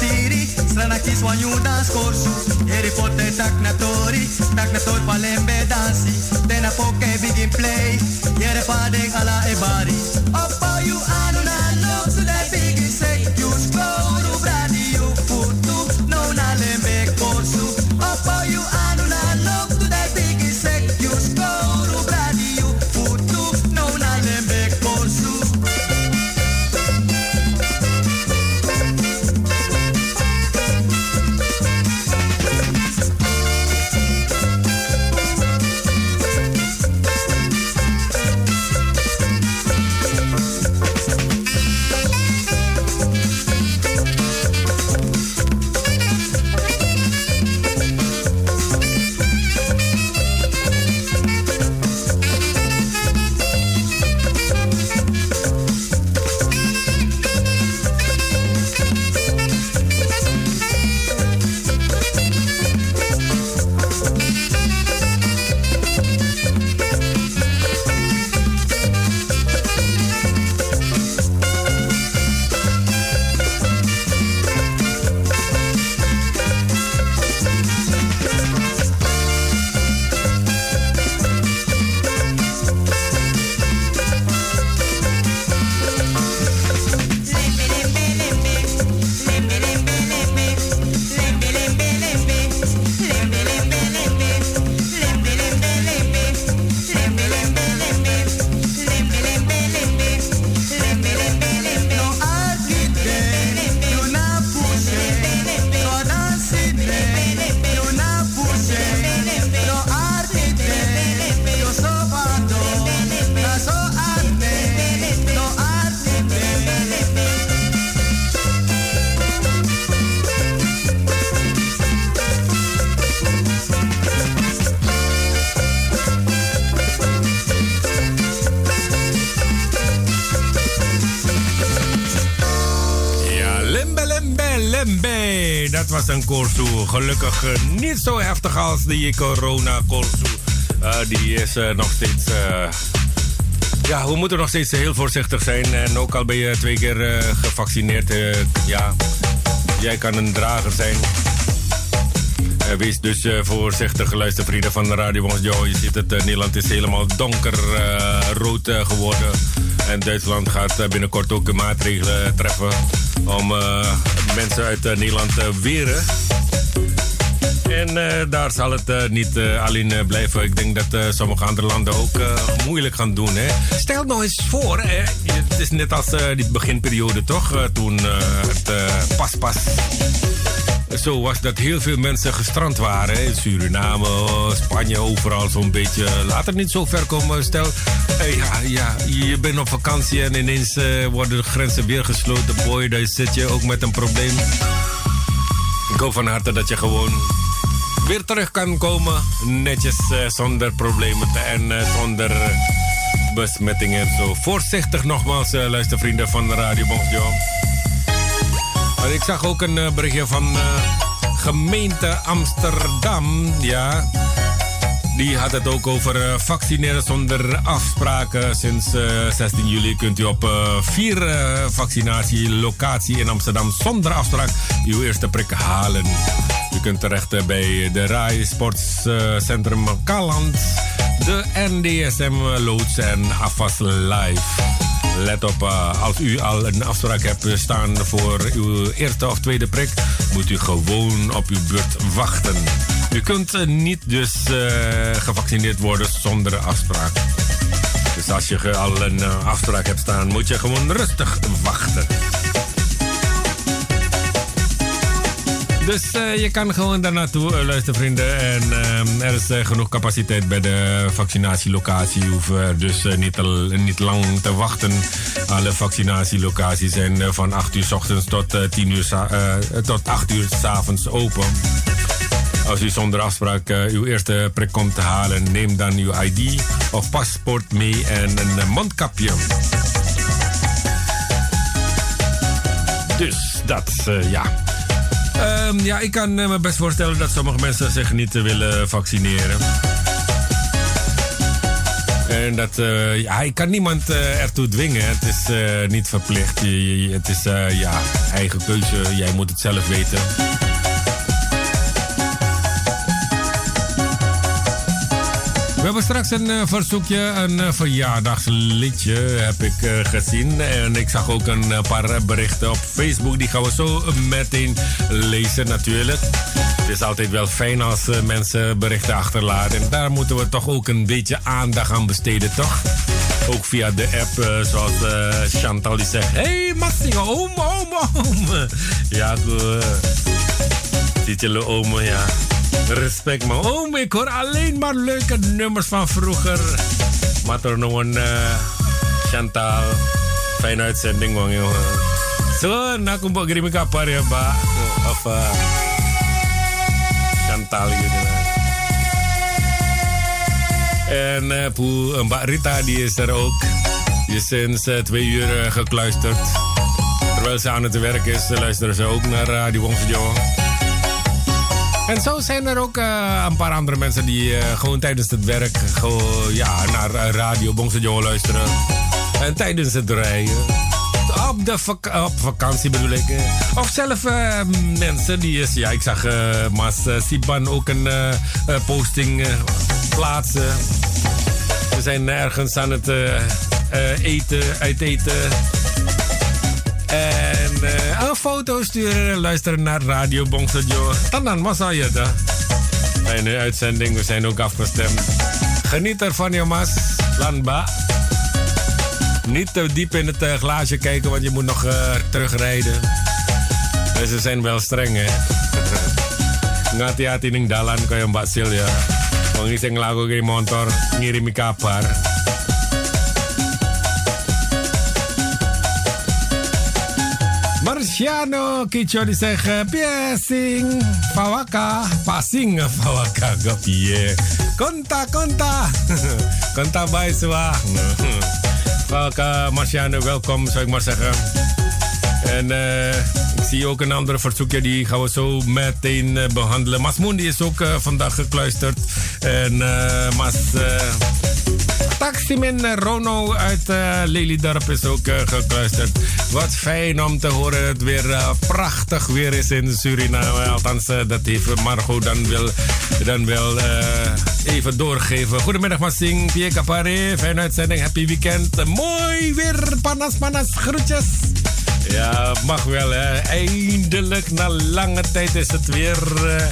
Siri, strana kis wanyu dance course. Eri pote taknatori, taknatori palembe dansi. Then a poke begin play, yere padeng ala ebari. Oppo you anuna love to the biggie say you score to radio putu no na lembe course. Oppo you anuna love to the biggie say you score to radio putu no na lembe course. was een koolstoel. Gelukkig niet zo heftig als die corona-koolstoel. Uh, die is uh, nog steeds... Uh, ja, we moeten nog steeds heel voorzichtig zijn. En ook al ben je twee keer uh, gevaccineerd, uh, ja, jij kan een drager zijn. Uh, wees dus uh, voorzichtig, luistervrienden van Radio Bonsenjoe. Je ziet het, uh, Nederland is helemaal donkerrood uh, uh, geworden. En Duitsland gaat uh, binnenkort ook maatregelen treffen om uh, mensen uit uh, Nederland te weren. En uh, daar zal het uh, niet uh, alleen uh, blijven. Ik denk dat uh, sommige andere landen ook uh, moeilijk gaan doen. Hè? Stel nou eens voor, hè? Het is net als uh, die beginperiode toch? Uh, toen uh, het uh, pas pas... Zo was dat heel veel mensen gestrand waren. In Suriname, Spanje, overal zo'n beetje. Laat het niet zo ver komen. Stel, ja, ja, je bent op vakantie en ineens worden de grenzen weer gesloten. Boy, daar zit je ook met een probleem. Ik hoop van harte dat je gewoon weer terug kan komen. Netjes, zonder problemen en zonder besmettingen en zo. Voorzichtig nogmaals, luistervrienden van Radio Bonsenjoe. Ik zag ook een berichtje van uh, gemeente Amsterdam, ja. Die had het ook over uh, vaccineren zonder afspraken. Sinds uh, zestien juli kunt u op uh, vier uh, vaccinatielocaties in Amsterdam zonder afspraak uw eerste prik halen. U kunt terecht uh, bij de R A I Sportscentrum uh, Kaland, de N D S M Loods en AFAS Live. Let op, uh, als u al een afspraak hebt staan voor uw eerste of tweede prik, moet u gewoon op uw beurt wachten. U kunt niet dus uh, gevaccineerd worden zonder afspraak. Dus als je al een uh, afspraak hebt staan, moet je gewoon rustig wachten. Dus uh, je kan gewoon daar naartoe, uh, luister vrienden. En uh, er is uh, genoeg capaciteit bij de vaccinatielocatie. Je hoeft uh, dus uh, niet, al, niet lang te wachten. Alle vaccinatielocaties zijn uh, van acht uur 's ochtends tot, uh, tien uur uh, tot acht uur 's avonds open. Als u zonder afspraak uh, uw eerste prik komt te halen, neem dan uw I D of paspoort mee en een mondkapje. Dus dat, uh, ja... Um, ja, ik kan me best voorstellen dat sommige mensen zich niet willen vaccineren. En dat, uh, ja, ik kan niemand uh, ertoe dwingen. Het is uh, niet verplicht. Je, je, het is, uh, ja, eigen keuze. Jij moet het zelf weten. We hebben straks een uh, verzoekje, een uh, verjaardagsliedje heb ik uh, gezien. En ik zag ook een uh, paar berichten op Facebook. Die gaan we zo meteen lezen natuurlijk. Het is altijd wel fijn als uh, mensen berichten achterlaten. En daar moeten we toch ook een beetje aandacht aan besteden, toch? Ook via de app, uh, zoals uh, Chantal die zegt... Hey, Massingo, oom, oom, oom. Ja, goed. Ziet jullie oom, ja. Respect man. Oh, ik hoor alleen maar leuke nummers van vroeger. Maternoen, Chantal. Fijne uitzending, man, jongen. Zo, na kom ik grimika kapar ya, ba. Of uh, Chantal, gitu. En uh, poe, Mbak Rita, die is er ook. Die is sinds uh, twee uur uh, gekluisterd. Terwijl ze aan het werk is, uh, luisteren ze ook naar Radio Bonsenjoe. En zo zijn er ook uh, een paar andere mensen die uh, gewoon tijdens het werk gewoon, ja, naar Radio Bonsenjoe luisteren. En tijdens het rijden. Op, de vak- op vakantie bedoel ik. Of zelf uh, mensen die is... Ja, ik zag uh, Mas uh, Siban ook een uh, posting uh, plaatsen. Ze zijn ergens aan het uh, uh, eten, uiteten. En uh, een foto sturen, luisteren naar Radio Bonsenjoe. Tanan Masayada. Fijne uitzending, we zijn ook afgestemd. Geniet ervan, jongens. Lanba. Niet te diep in het uh, glaasje kijken, want je moet nog uh, terugrijden. En ze zijn wel streng, hè. Ngati-hati ning dalan kayak Mbak Sil, ya. Mengising lagu ke motor, ngirimi kabar. Marciano Kicho di zeggen piesing Pawaka Pasing Pawaka Gopie Konta Konta Konta Baiswa Pawaka Marciano, welkom zou ik maar zeggen. En uh, ik zie ook een andere verzoekje, die gaan we zo meteen uh, behandelen. Masmoen die is ook uh, vandaag gekluisterd. En uh, Mas... Uh, Taximin Rono uit uh, Lelydorp is ook uh, gekluisterd. Wat fijn om te horen. Het weer uh, prachtig weer is in Suriname. Althans, uh, dat heeft Margot dan wel, dan wel uh, even doorgeven. Goedemiddag Masing, Pie Kapare. Fijne uitzending, happy weekend. Uh, mooi weer, panas, panas, groetjes. Ja, mag wel hè. Eindelijk, na lange tijd is het weer... Uh,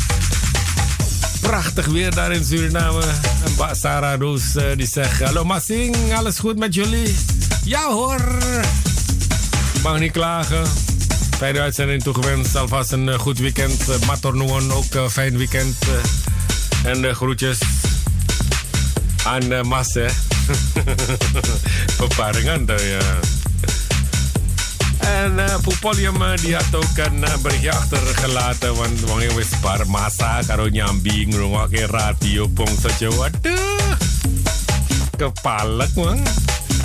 Prachtig weer daar in Suriname. En Mbak Sarah Roos uh, die zegt... Hallo Masing, alles goed met jullie? Ja hoor! Mag niet klagen. Fijne uitzending toegewenst. Alvast een uh, goed weekend. Uh, Matornoen ook uh, fijn weekend. Uh, en uh, groetjes aan uh, Mas, hè. Beparingen, ja. En uh, Pupolium uh, die had ook een uh, berichtje achtergelaten. Want wanneer we sparen massa, karo nyambing, rumake radio, pongsoje. Waduh, kepalek man.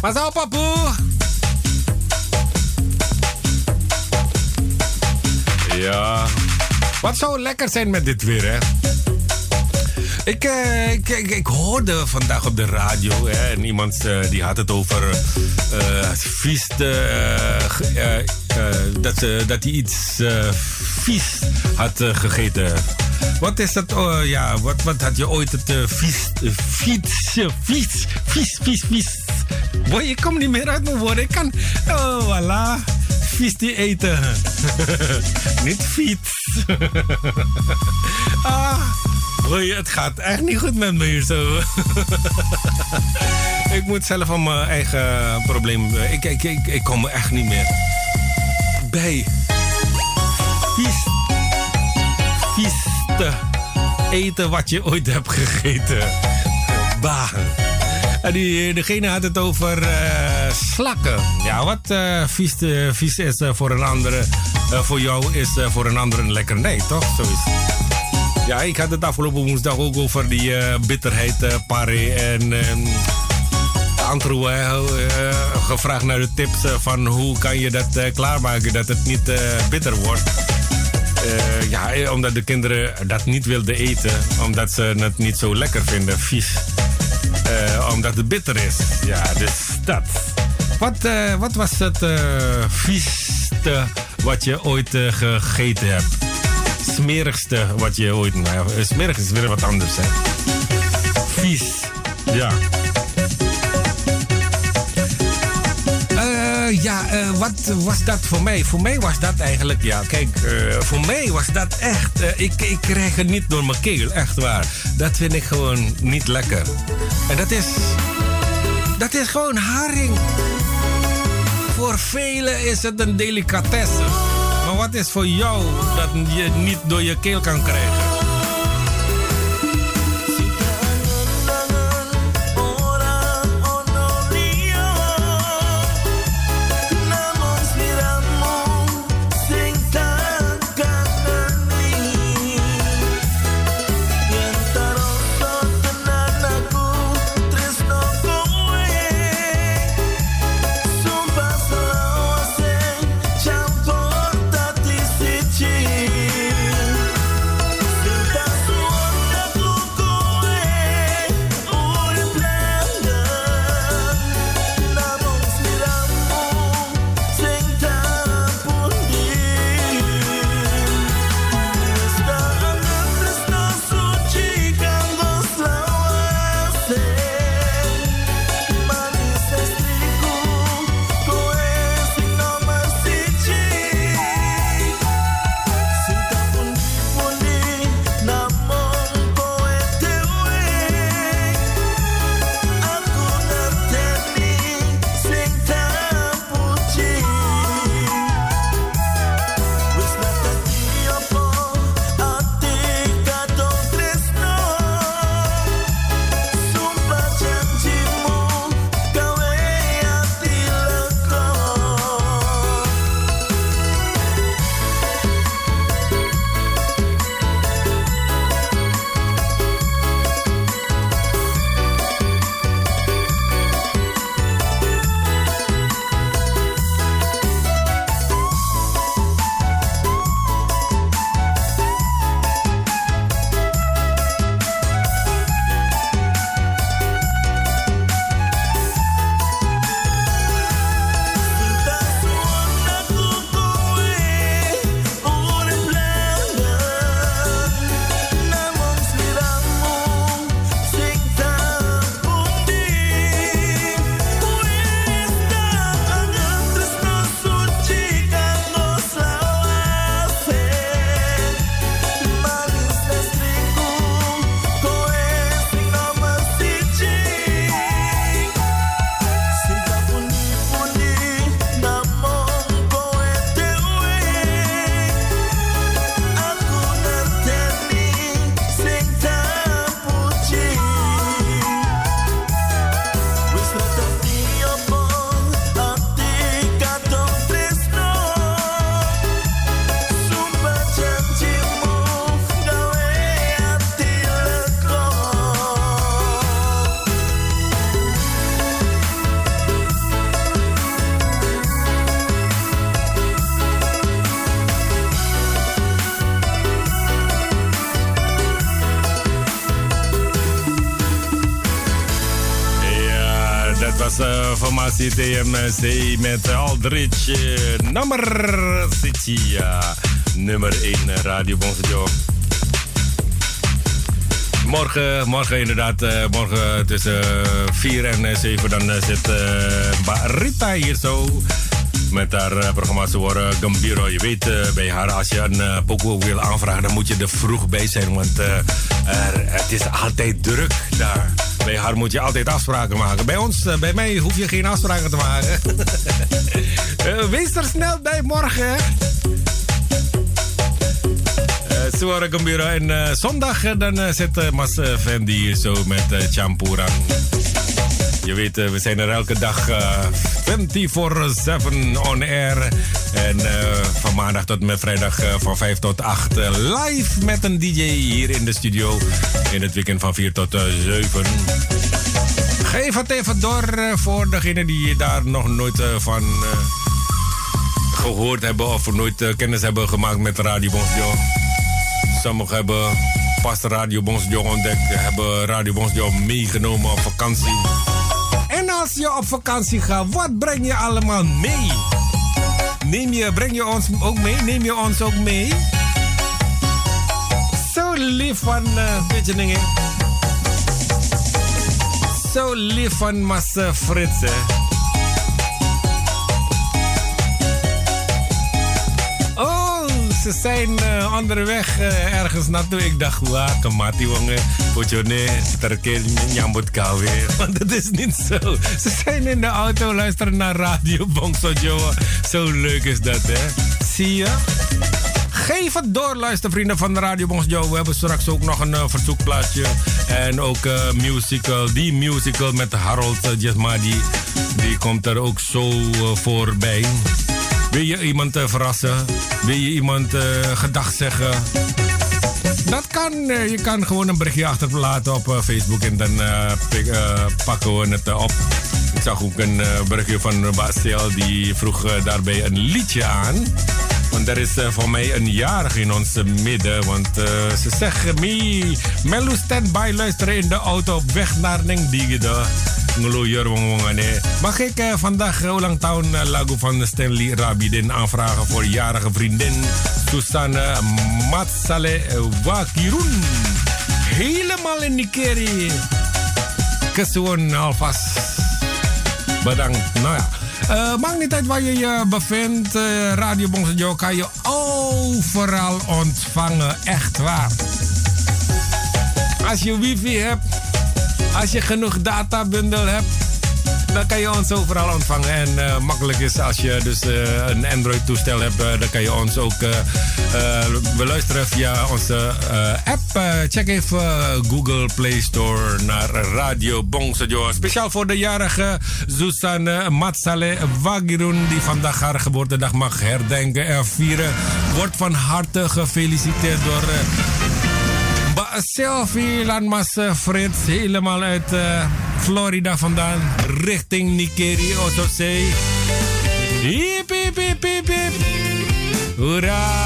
Masa apa bu? Ja, wat zou lekker zijn met dit weer hè? Ik, eh, ik, ik, ik hoorde vandaag op de radio hè, en iemand uh, die had het over uh, vies de, uh, uh, uh, dat hij uh, dat iets uh, vies had uh, gegeten. Wat is dat? Uh, ja, wat, wat had je ooit het uh, vies, uh, vies, uh, vies, vies, vies, vies. Boy, ik kom niet meer uit mijn woorden. Ik kan, oh, voilà, vies die eten. Niet fiets. Ah. Oei, het gaat echt niet goed met me hier zo. Ik moet zelf aan mijn eigen probleem... Ik, ik, ik, ik kom er echt niet meer bij. Vies. Vieste. Eten wat je ooit hebt gegeten. Bah. En die, degene had het over uh, slakken. Ja, wat uh, vies, uh, vies is uh, voor een andere... Uh, voor jou is uh, voor een ander een lekkernij, toch? Zo is het. Ja, ik had het afgelopen woensdag ook over die uh, bitterheid, uh, pare en um, antro. Uh, uh, gevraagd naar de tips uh, van hoe kan je dat uh, klaarmaken, dat het niet uh, bitter wordt. Uh, ja, omdat de kinderen dat niet wilden eten, omdat ze het niet zo lekker vinden, vies. Uh, omdat het bitter is. Ja, dus dat. Wat, uh, wat was het uh, vieste wat je ooit uh, gegeten hebt? Smerigste wat je ooit... Nou ja, smerig is weer wat anders, hè. Vies. Ja. Uh, ja, uh, wat was dat voor mij? Voor mij was dat eigenlijk... Ja, kijk, uh, voor mij was dat echt... Uh, ik, ik krijg het niet door mijn keel, echt waar. Dat vind ik gewoon niet lekker. En dat is... Dat is gewoon haring. Voor velen is het een delicatesse. Maar wat is voor jou dat je niet door je keel kan krijgen? uh, formasi T M C met Aldrich uh, nummer City, uh, nummer één Radio Bonsenjoe. Morgen, morgen inderdaad, uh, morgen tussen vier en zeven dan uh, zit uh, Mbak Rita hier zo. Met haar programma's horen Gambiro. Je weet uh, bij haar, als je een uh, pokoe wil aanvragen, dan moet je er vroeg bij zijn. Want uh, er, het is altijd druk daar. Bij haar moet je altijd afspraken maken. Bij ons, uh, bij mij, hoef je geen afspraken te maken. uh, wees er snel bij morgen. Ze uh, horen Gambiro. En uh, zondag uh, dan uh, zit uh, Mas uh, Fendi hier zo met uh, Champurang. Je weet, uh, we zijn er elke dag uh, vierentwintig zeven on air. En uh, van maandag tot met vrijdag uh, van vijf tot acht uh, live met een D J hier in de studio. In het weekend van vier tot zeven. Geef het even door uh, voor degenen die daar nog nooit uh, van uh, gehoord hebben of nooit uh, kennis hebben gemaakt met Radio Bonsenjoe. Sommigen hebben pas Radio Bonsenjoe ontdekt, hebben Radio Bonsenjoe meegenomen op vakantie. Als je op vakantie gaat, wat breng je allemaal mee? Neem je, breng je ons ook mee? Neem je ons ook mee? Zo lief van uh, weet je dingen. Zo lief van Massa Frits. Hè? Oh, ze zijn uh, onderweg uh, ergens naartoe. Ik dacht, wah, kemati wangen. Pocone, terkeer, nyambut kawin. Want dat is niet zo. Ze zijn in de auto, luisteren naar Radio Bonsenjoe. Zo leuk is dat, hè? Zie je? Geef het door, luistervrienden van Radio Bonsenjoe. We hebben straks ook nog een uh, verzoekplaatje. En ook uh, musical, die musical met Harold Jasmadi. Die komt er ook zo uh, voorbij. Wil je iemand uh, verrassen? Wil je iemand uh, gedag zeggen? Dat kan. Je kan gewoon een berichtje achterlaten op Facebook en dan uh, pik, uh, pakken we het op. Ik zag ook een uh, berichtje van Bastel, die vroeg uh, daarbij een liedje aan. Want er is uh, voor mij een jarige in ons midden. Want uh, ze zegt, Mie, Melu standby luisteren in de auto op weg naar Nengdigida. Mag ik uh, vandaag Olang Town uh, lagu van Stanley Rabidin aanvragen voor jarige vriendin Susanne Matsale-Wagirin. Helemaal in die keri. Kesuun alvast. Bedankt. Nou ja. Uh, maakt niet uit waar je je bevindt. Uh, Radio Bonsenjoe kan je overal ontvangen. Echt waar. Als je wifi hebt. Als je genoeg databundel hebt. Dan kan je ons overal ontvangen. En uh, makkelijk is als je dus uh, een Android toestel hebt. Uh, dan kan je ons ook uh, uh, beluisteren via onze uh, app. Uh, check even uh, Google Play Store naar Radio Bonsenjoe. Speciaal voor de jarige Susanne Matsale-Wagirin. Die vandaag haar geboortedag mag herdenken en vieren. Wordt van harte gefeliciteerd door... Uh, Selfie Landmas Frits, helemaal uit uh, Florida vandaan, richting Nikeri, Otosee. Hiep, hiep, hiep, hiep, hiep. Hoera!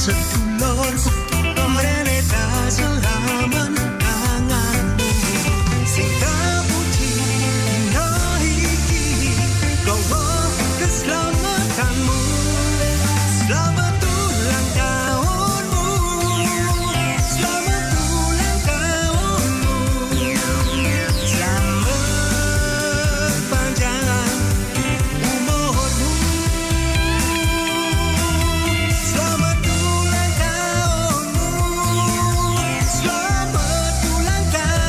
sedulurku, korene tasel aman tanganmu. Sing tak puji dino iki, kowe keselamatanmu. Selamat ulang tahunmu, selamat ulang tahunmu. Selamat panjang umurmu, selamat ulang tahunmu, selamat ulang tahunmu, selamat panjang umurmu.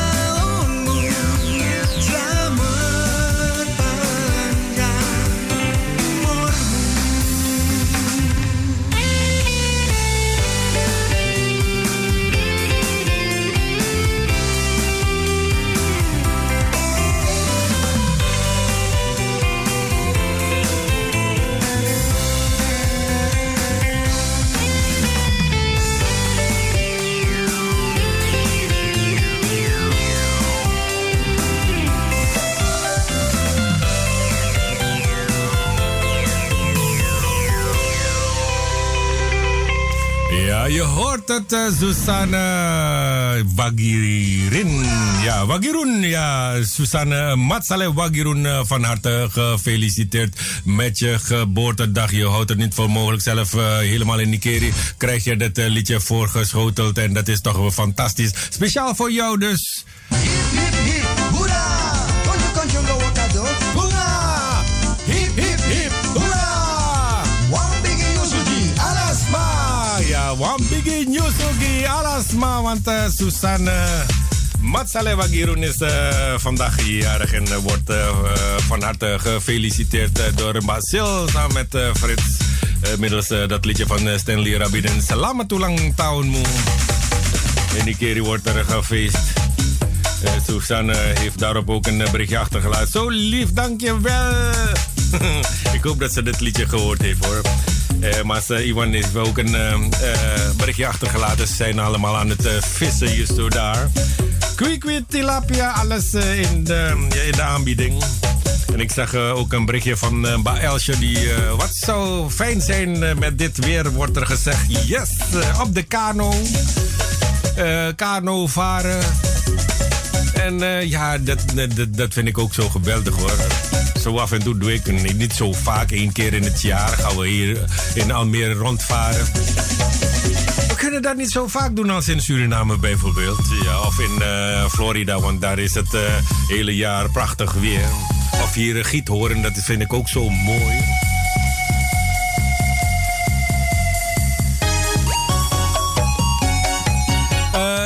Ja, je hoort het, uh, Susanne Wagirin. Ja, Wagirun, ja. Susanne Matsale-Wagirin, uh, van harte gefeliciteerd met je geboortedag. Je houdt het niet voor mogelijk. Zelf uh, helemaal in Nikeri krijg je dat uh, liedje voorgeschoteld. En dat is toch wel fantastisch. Speciaal voor jou dus. Hip, hip, hip, hoera! Concho, concho, go, wakado, hoera! Hip, hip, hip, hoera! One big yusuji, alasma! Ja, Wambigi Nyusugi Alasma, want uh, Susanne Matsale-Wagirin is uh, vandaag jarig en uh, wordt uh, van harte gefeliciteerd uh, door Basil samen met uh, Frits. Uh, middels uh, dat liedje van uh, Stanley Rabidin, Selamat Ulang Tahunmu. En die keer wordt er gefeest. Uh, Susanne heeft daarop ook een berichtje achtergelaten. Zo lief, dankjewel. Ik hoop dat ze dit liedje gehoord heeft, hoor. Uh, maar uh, Iwan heeft ook een uh, uh, berichtje achtergelaten. Ze zijn allemaal aan het uh, vissen, just zo daar. Kwee-kwee, tilapia, alles uh, in, de, ja, in de aanbieding. En ik zag uh, ook een berichtje van uh, Baelsje die... Uh, wat zou fijn zijn uh, met dit weer, wordt er gezegd. Yes, uh, op de kano. Uh, kano varen. En uh, ja, dat, dat, dat vind ik ook zo geweldig, hoor. Zo af en toe doe ik het niet zo vaak. Eén keer in het jaar gaan we hier in Almere rondvaren. We kunnen dat niet zo vaak doen als in Suriname bijvoorbeeld. Ja, of in uh, Florida, want daar is het uh, hele jaar prachtig weer. Of hier uh, Giethoorn, dat vind ik ook zo mooi.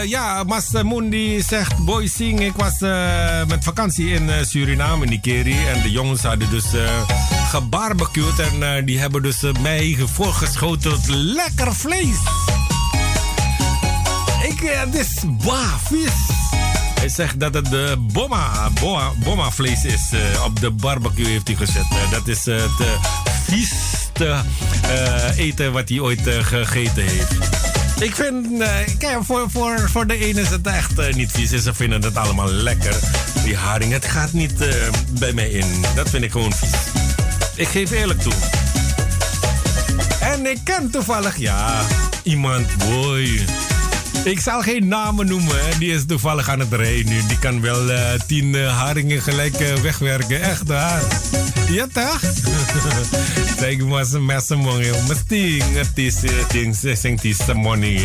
Ja, Master Mundi zegt, boy sing, ik was uh, met vakantie in uh, Suriname, Nikeri. En de jongens hadden dus uh, gebarbecued en uh, die hebben dus uh, mij voorgeschoteld lekker vlees. Ik, uh, het is bah, vies. Hij zegt dat het de bomma, bomma, bomma vlees is. Uh, op de barbecue heeft hij gezet. Uh, dat is uh, het uh, vieste uh, eten wat hij ooit uh, gegeten heeft. Ik vind, uh, kijk, voor, voor, voor de ene is het echt uh, niet vies. Ze vinden het allemaal lekker. Die haring, het gaat niet uh, bij mij in. Dat vind ik gewoon vies. Ik geef eerlijk toe. En ik ken toevallig, ja, iemand, boy. Ik zal geen namen noemen. Die is toevallig aan het rijden nu. Die kan wel uh, tien uh, haringen gelijk uh, wegwerken. Echt, hè? Ja, toch? Zeg maar ze messen, man. Mesti ngerti sing ti semoni.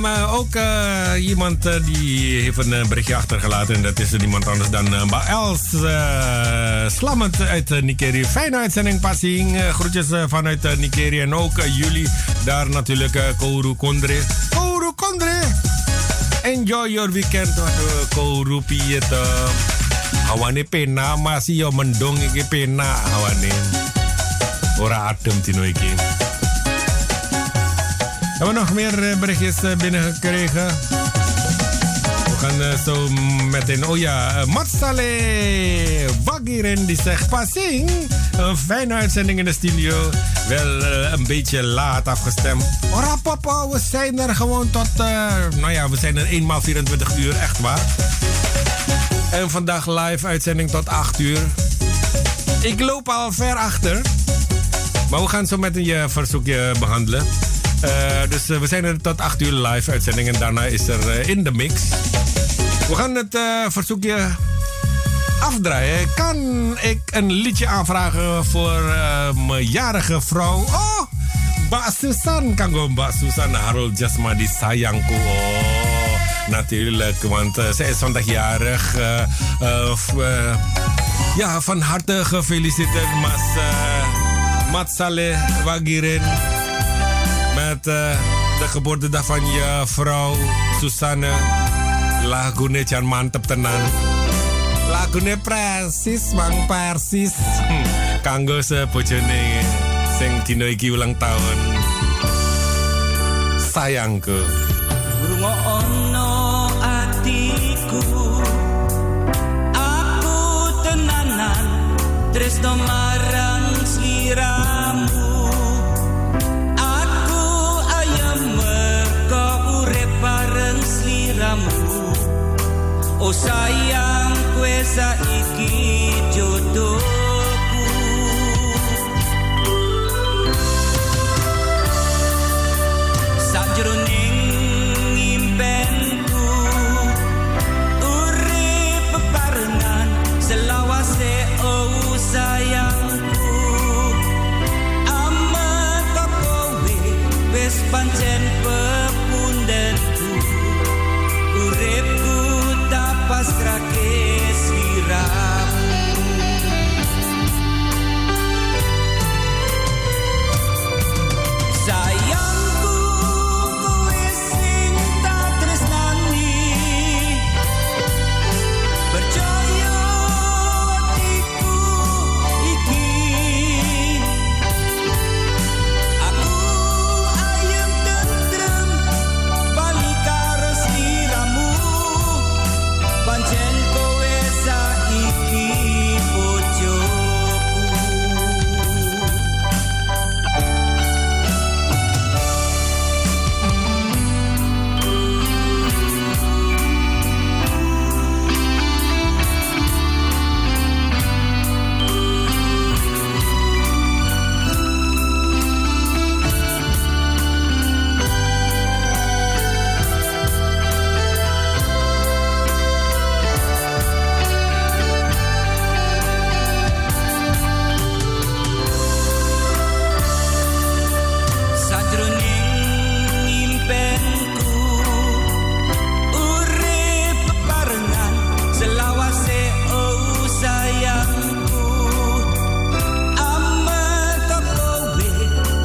Maar ook uh, iemand uh, die heeft een uh, berichtje achtergelaten. En dat is niemand anders dan uh, Baels. Uh, Slammend uit uh, Nikeri. Fijne uitzending, Passing. Uh, groetjes uh, vanuit uh, Nikeri. En ook uh, jullie daar natuurlijk. Uh, Kouru Kondre. Kouru Kondre. Enjoy your weekend. Uh, Kouru Pieta. Hawane pena. Masih yo mendong iki pena. Hawane. Ora adem tino iki. We hebben nog meer berichtjes binnengekregen. We gaan zo meteen... Oh ja, Matsale-Wagirin die zegt... Passing, een fijne uitzending in de studio. Wel een beetje laat afgestemd. Ora papa, we zijn er gewoon tot... Uh, nou ja, we zijn er één maal vierentwintig uur, echt waar. En vandaag live uitzending tot acht uur. Ik loop al ver achter. Maar we gaan zo meteen je verzoekje behandelen. Uh, dus we zijn er tot acht uur live uitzending. En daarna is er uh, in de mix. We gaan het uh, verzoekje afdraaien. Kan ik een liedje aanvragen voor uh, mijn jarige vrouw? Oh, Mbak Susan. Kan gue Mbak Susan Harold Jasmadi sayangku. Oh, natuurlijk. Want uh, zij is vandaag jarig. Uh, uh, uh, ja, van harte gefeliciteerd. Mas uh, Matsale-Wagirin. Met uh, de geboortedag van je vrouw Susanne. Lagune can mantep tenan. Lagune presis mang persis. Kanggo sebojone sing dina iki ulang tahun. Sayangku. Rungono atiku. Aku tenanan tresno marang sliramu. Aku ayam mergo urip bareng sliramu. Oh sayang, kowe saiki jodohku. Sajroning impenku urip bebarengan selawase oh sayangku. Amarga kowe wis pancen pepundhenku. Uripku pasrahke sliramu. Sayangku kowe sing tak tresnani. Percaya atiku iki. Aku ayem tentrem bali karo sliramu. Pancen kowe saiki bojoku. Sajroning impenku urip bebarengan selawase oh sayangku. Amarga kowe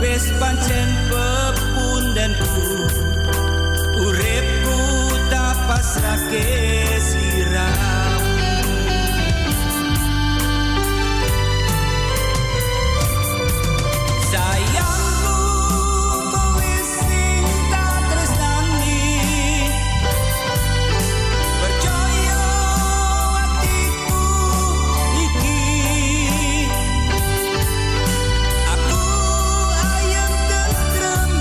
wis pancen pepundhenku. Uripku tak pasrahke sliramu. Sayangku kowe sing tak tresnani. Percaya atiku iki. Aku ayem tentrem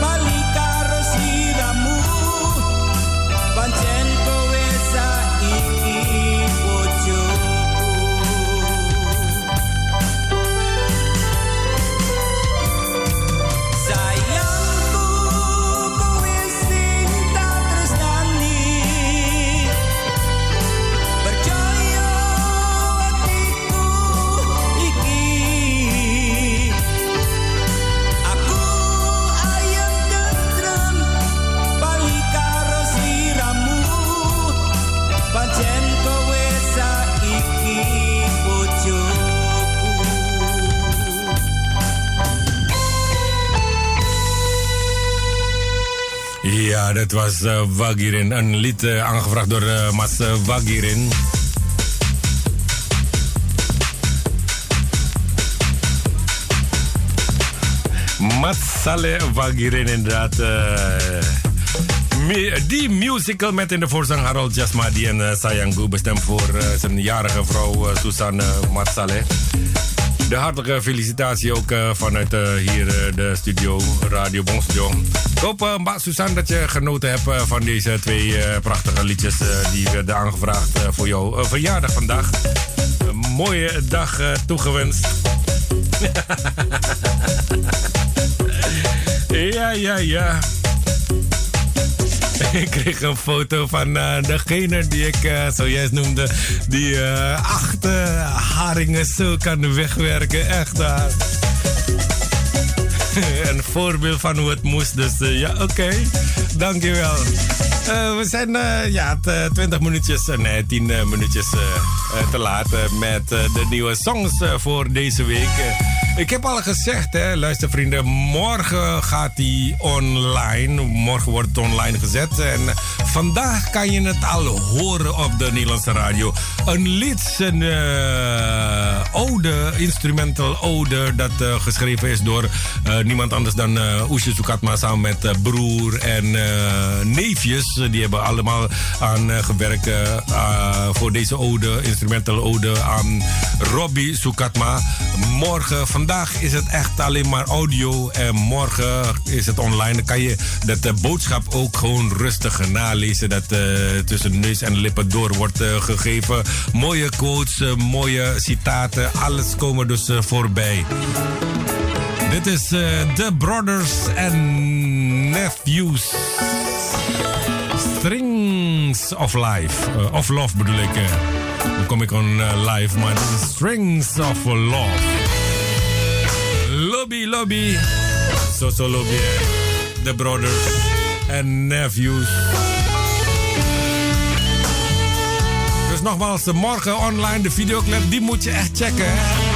bali karo sliramu. Pancen kowe saiki bojoku. Sayangku kowe sing tak tresnani. Percaya atiku iki. Aku ayem tentrem bali karo sliramu. Pancen kowe saiki bojoku. Ja, dat was eh, Wagirin. Een lied eh, aangevraagd door eh, Mas eh, Wagirin. Matsale-Wagirin inderdaad. eh, mu- die musical met in de voorzang Harold Jasmadi en eh, Sayangku. Bestemd voor eh, zijn jarige vrouw eh, Susanne Matsale. De hartelijke felicitatie ook eh, vanuit eh, hier eh, de studio Radio Bonsenjoe. Ik hoop, eh, Mbak Susan, dat je genoten hebt eh, van deze twee eh, prachtige liedjes eh, die werden aangevraagd eh, voor jouw eh, verjaardag vandaag. Eh, mooie dag uh, toegewenst. ja, ja, ja. Ik kreeg een foto van uh, degene die ik uh, zojuist noemde. Die uh, acht uh, haringen zo kan wegwerken. Echt waar. Uh. Een voorbeeld van hoe het moest. Dus uh, ja, oké. Okay. Dankjewel. Uh, we zijn uh, ja, twintig minuutjes, uh, nee, tien uh, minuutjes uh, uh, te laat uh, met uh, de nieuwe songs uh, voor deze week. Uh, ik heb al gezegd, hè, luister vrienden, morgen gaat die online. Morgen wordt het online gezet. En vandaag kan je het al horen op de Nederlandse radio. Een lied, een uh, ode, instrumental ode, dat uh, geschreven is door uh, niemand anders dan uh, Oesje Soekatma samen met uh, broer en uh, neefjes. Die hebben allemaal aan uh, gewerkt uh, voor deze ode, instrumental ode aan Robbie Zucatman. Morgen, vandaag is het echt alleen maar audio en morgen is het online. Dan kan je dat uh, boodschap ook gewoon rustig nalezen dat uh, tussen neus en lippen door wordt uh, gegeven. Mooie quotes, uh, mooie citaten, alles komen dus uh, voorbij. Dit is uh, The Brothers and Nephews. Strings of Life. Uh, of Love bedoel ik. Uh, dan kom ik on uh, live, maar dit is Strings of Love. Lobby, lobby. Zo, zo, lobby. Eh. The Brothers and Nephews. Dus nogmaals, morgen online de videoclip, die moet je echt checken. Hè?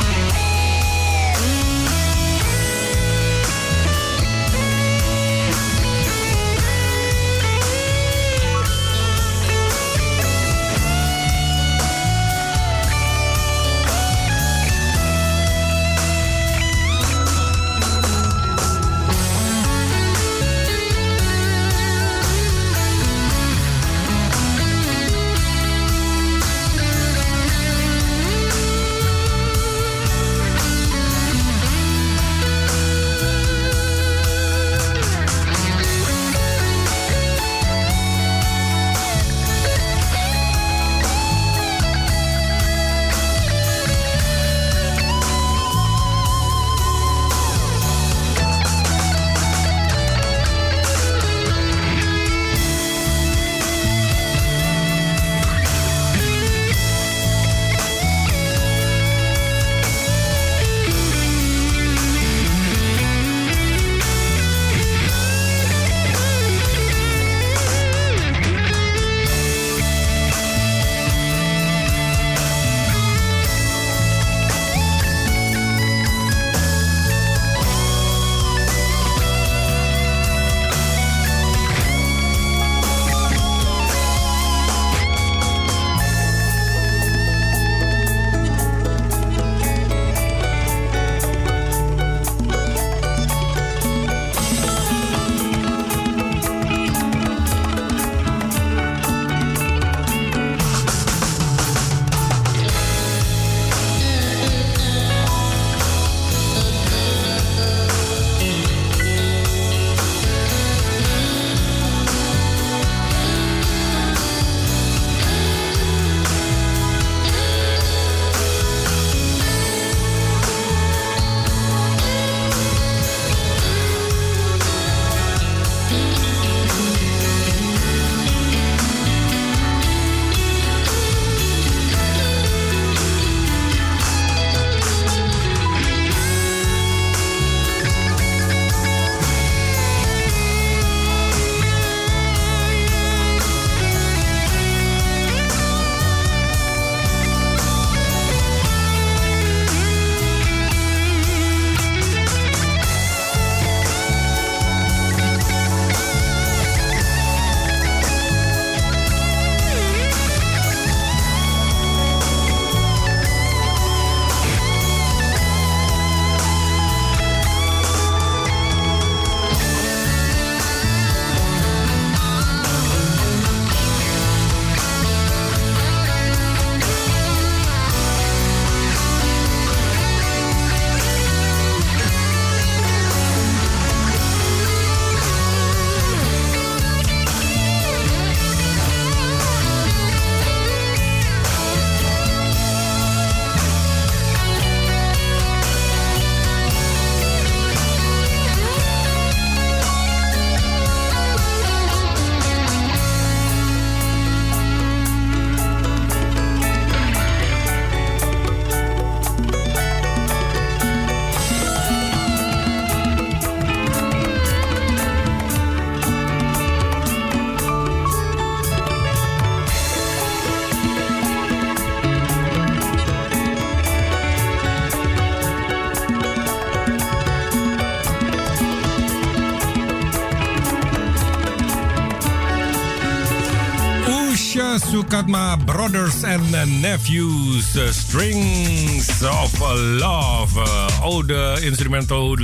Oesje Soekatma, Brothers and Nephews, Strings of Love. Oude instrumental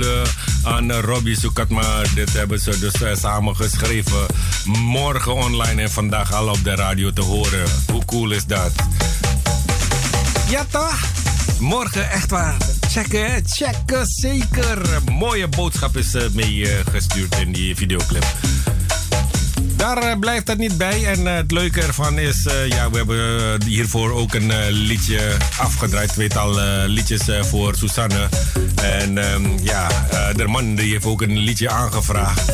aan Robbie Zucatman. Dit hebben ze dus samen geschreven. Morgen online en vandaag al op de radio te horen. Hoe cool is dat? Ja toch? Morgen echt waar. Checken, checken zeker. Mooie boodschap is meegestuurd in die videoclip. Daar blijft het niet bij en het leuke ervan is, uh, ja, we hebben hiervoor ook een uh, liedje afgedraaid, tweetal uh, liedjes uh, voor Susanne. En um, ja, uh, de man die heeft ook een liedje aangevraagd.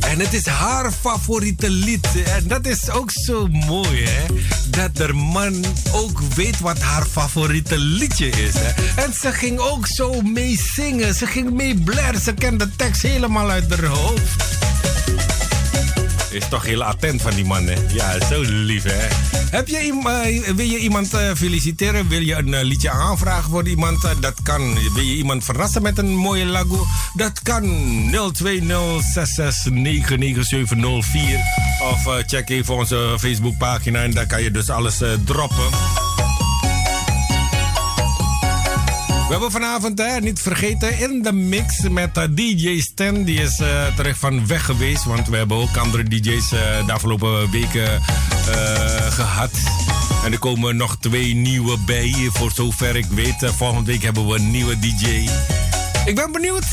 En het is haar favoriete lied. En dat is ook zo mooi, hè? Dat de man ook weet wat haar favoriete liedje is. Hè? En ze ging ook zo mee zingen, ze ging mee blaren, ze kende de tekst helemaal uit haar hoofd. Is toch heel attent van die man, hè? Ja, zo lief, hè? Heb je, uh, wil je iemand uh, feliciteren? Wil je een uh, liedje aanvragen voor iemand? Uh, dat kan. Wil je iemand verrassen met een mooie lagu? Dat kan. nul twee nul zes zes negen negen zeven nul vier. Of uh, check even onze Facebookpagina en daar kan je dus alles uh, droppen. We hebben vanavond, hè, niet vergeten, in de mix met uh, D J Stan. Die is uh, terecht van weg geweest, want we hebben ook andere D J's uh, de afgelopen weken uh, gehad. En er komen nog twee nieuwe bij, voor zover ik weet. Uh, volgende week hebben we een nieuwe D J. Ik ben benieuwd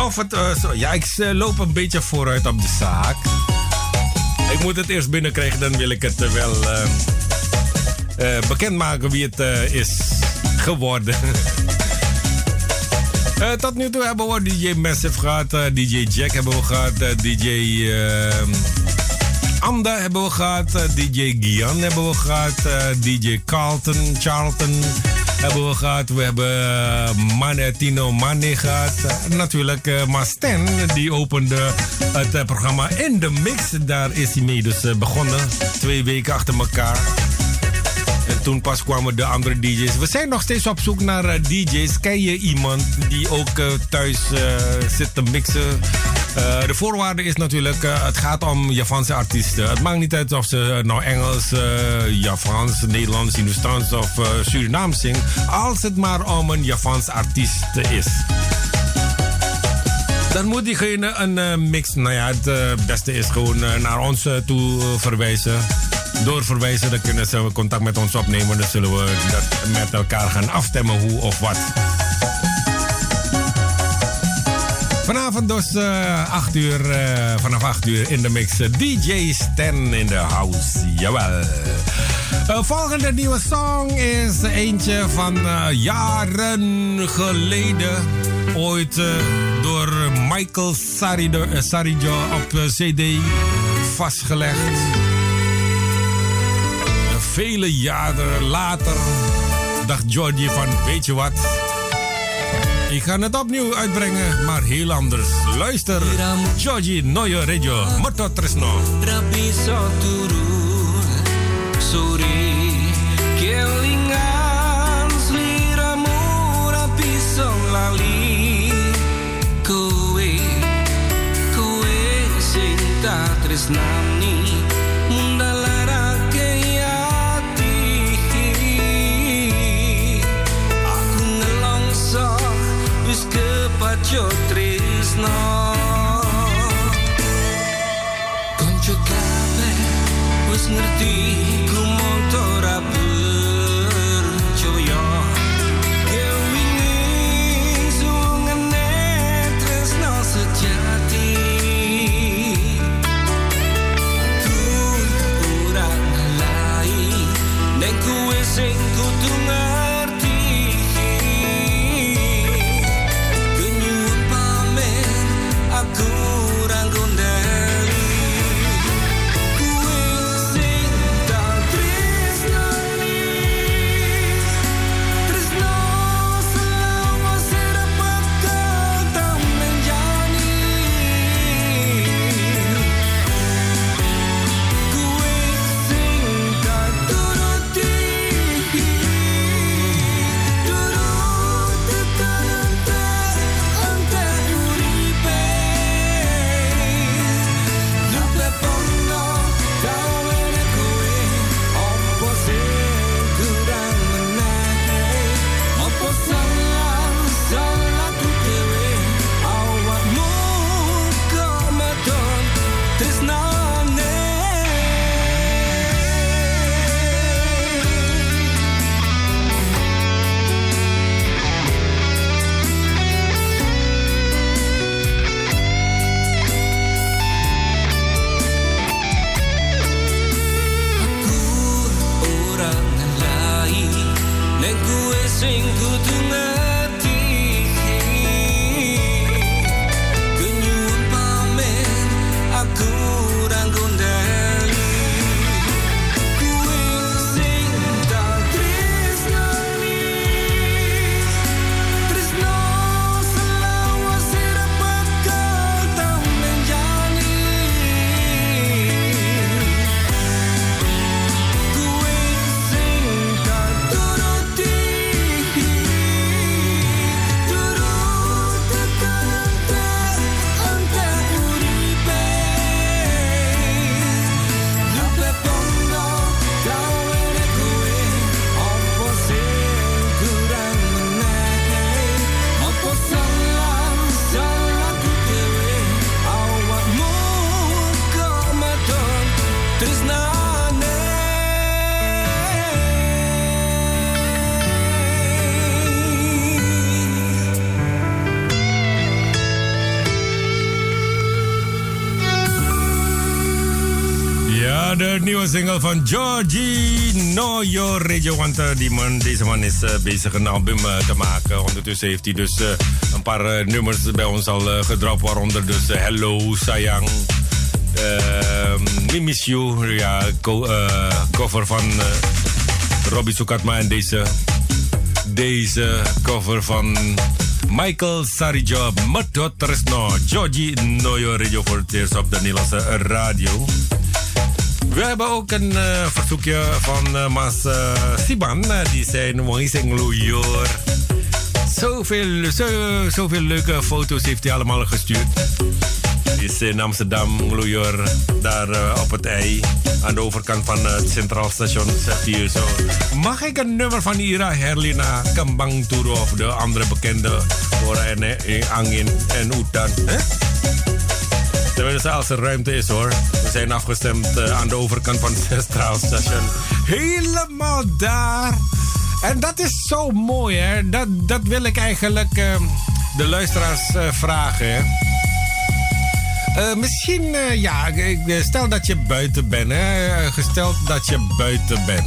of het... Uh, zo, ja, ik uh, loop een beetje vooruit op de zaak. Ik moet het eerst binnenkrijgen, dan wil ik het uh, wel uh, uh, bekendmaken wie het uh, is geworden. Uh, tot nu toe hebben we D J Massive gehad, uh, D J Jack hebben we gehad, uh, D J uh, Amda hebben we gehad, uh, D J Gian hebben we gehad, uh, D J Carlton, Charlton hebben we gehad, we hebben uh, Mane, Tino Mane gehad. Uh, natuurlijk uh, Masten, die opende het uh, programma In The Mix, daar is hij mee dus uh, begonnen, twee weken achter elkaar. En toen pas kwamen de andere D J's. We zijn nog steeds op zoek naar uh, D J's. Ken je iemand die ook uh, thuis uh, zit te mixen? Uh, de voorwaarde is natuurlijk, uh, het gaat om Javaanse artiesten. Het maakt niet uit of ze uh, nou Engels, uh, Javaans, Nederlands, Hindoestaans of uh, Surinaams zingen. Als het maar om een Javaanse artiest is. Dan moet diegene een uh, mix. Nou ja, het uh, beste is gewoon uh, naar ons uh, toe uh, verwijzen. Doorverwijzen, dan kunnen ze contact met ons opnemen. Dan zullen we dat met elkaar gaan afstemmen, hoe of wat. Vanavond dus uh, acht uur, uh, vanaf acht uur in de mix. D J Stan in the house, jawel. Uh, volgende nieuwe song is eentje van uh, jaren geleden. Ooit uh, door Michael Sarijo, uh, Sarijo op uh, C D vastgelegd. Vele jaren later dacht Giorgio van, weet je wat? Ik ga het opnieuw uitbrengen, maar heel anders. Luister, Giorgio Noyorejo, Moto Tresno. Yo tresno Concho kabeh wis ngerti ku monto ra percaya kewingin sungene tresno sejati aku ora ngelai nek kuwe sing kudu kurang gondeli kuwi sing naar de nieuwe single van Giorgio Noyorejo. Want uh, die man, deze man is uh, bezig een album uh, te maken. Ondertussen heeft hij dus uh, een paar uh, nummers bij ons al uh, gedropt. Waaronder dus uh, Hello, Sayang, uh, We Miss You. Ja, co- uh, cover van uh, Robbie Zucatman. En deze, deze cover van Michael Sarijo, Method Tresno, Giorgio Noyorejo voor het eerst op de Nederlandse radio. We hebben ook een uh, verzoekje van uh, Mas uh, Siban. Uh, die zijn Wangiseng Luyor. Zoveel, zo, zoveel leuke foto's heeft hij allemaal gestuurd. Die is in Amsterdam, Luyor, daar uh, op het ei. Aan de overkant van het Centraal Station zegt hij zo. Mag ik een nummer van Ira Herlina, Kembang Turu of de andere bekende Ora en Angin en Utan? Huh? Tenminste, als er ruimte is hoor. We zijn afgestemd uh, aan de overkant van het Centraal Station. Helemaal daar. En dat is zo mooi hè. Dat, dat wil ik eigenlijk uh, de luisteraars uh, vragen hè. Uh, misschien, uh, ja, stel dat je buiten bent, hè. Gesteld dat je buiten bent.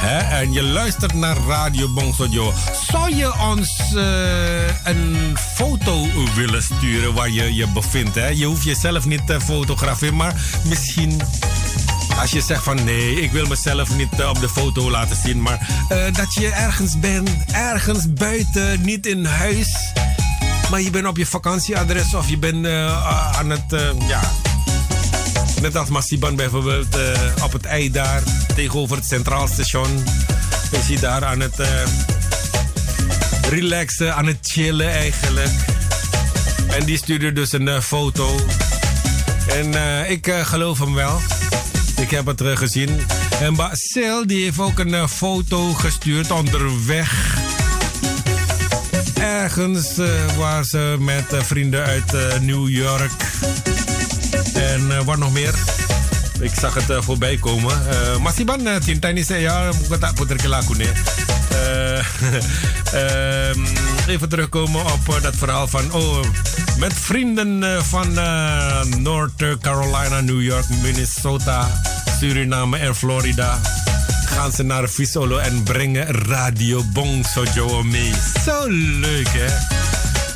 Hè? En je luistert naar Radio Bonsenjoe. Zou je ons uh, een foto willen sturen waar je je bevindt? Hè? Je hoeft jezelf niet te fotograferen, maar misschien... Als je zegt van nee, ik wil mezelf niet op de foto laten zien, maar uh, dat je ergens bent, ergens buiten, niet in huis... Maar je bent op je vakantieadres of je bent uh, aan het, uh, ja, net als Masiban bijvoorbeeld, uh, op het ei daar, tegenover het Centraal Station. Is hij daar aan het uh, relaxen, aan het chillen eigenlijk. En die stuurde dus een uh, foto. En uh, ik uh, geloof hem wel. Ik heb het uh, gezien. En Basil, die heeft ook een uh, foto gestuurd onderweg. Ergens uh, waar ze met uh, vrienden uit uh, New York en uh, wat nog meer. Ik zag het uh, voorbij komen. Uh, Masiban cinta ini saya bukan tak puterke laku nih. Even terugkomen op uh, dat verhaal van oh met vrienden uh, van uh, North Carolina, New York, Minnesota, Suriname en Florida. Gaan ze naar Visolo en brengen Radio Bonsenjoe mee. Zo leuk, hè?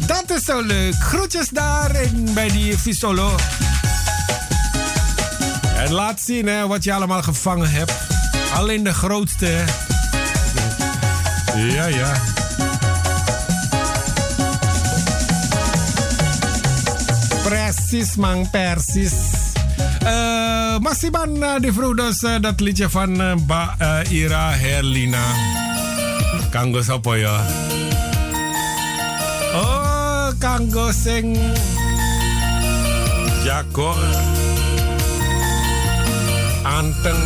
Dat is zo leuk. Groetjes daar in, bij die Visolo. En laat zien hè, wat je allemaal gevangen hebt. Alleen de grootste, hè? Ja, ja. Precies, man, precies. Uh, Masiban uh, die vroeg dus uh, dat liedje van uh, ba, uh, Ira Herlina. Kanggo sopo ya? Oh, kanggo sing Jako Anteng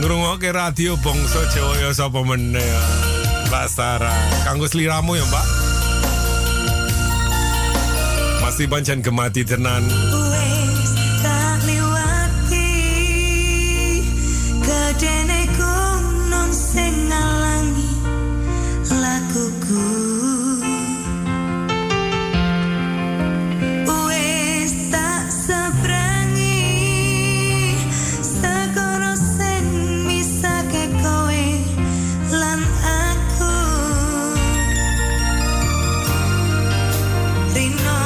ngrungokke Radio Bonsenjoe ya sapa meneh ya. Mbak Sarah, kanggo sliramu ya, Mbak. Masiban jan gemati tenan. They know.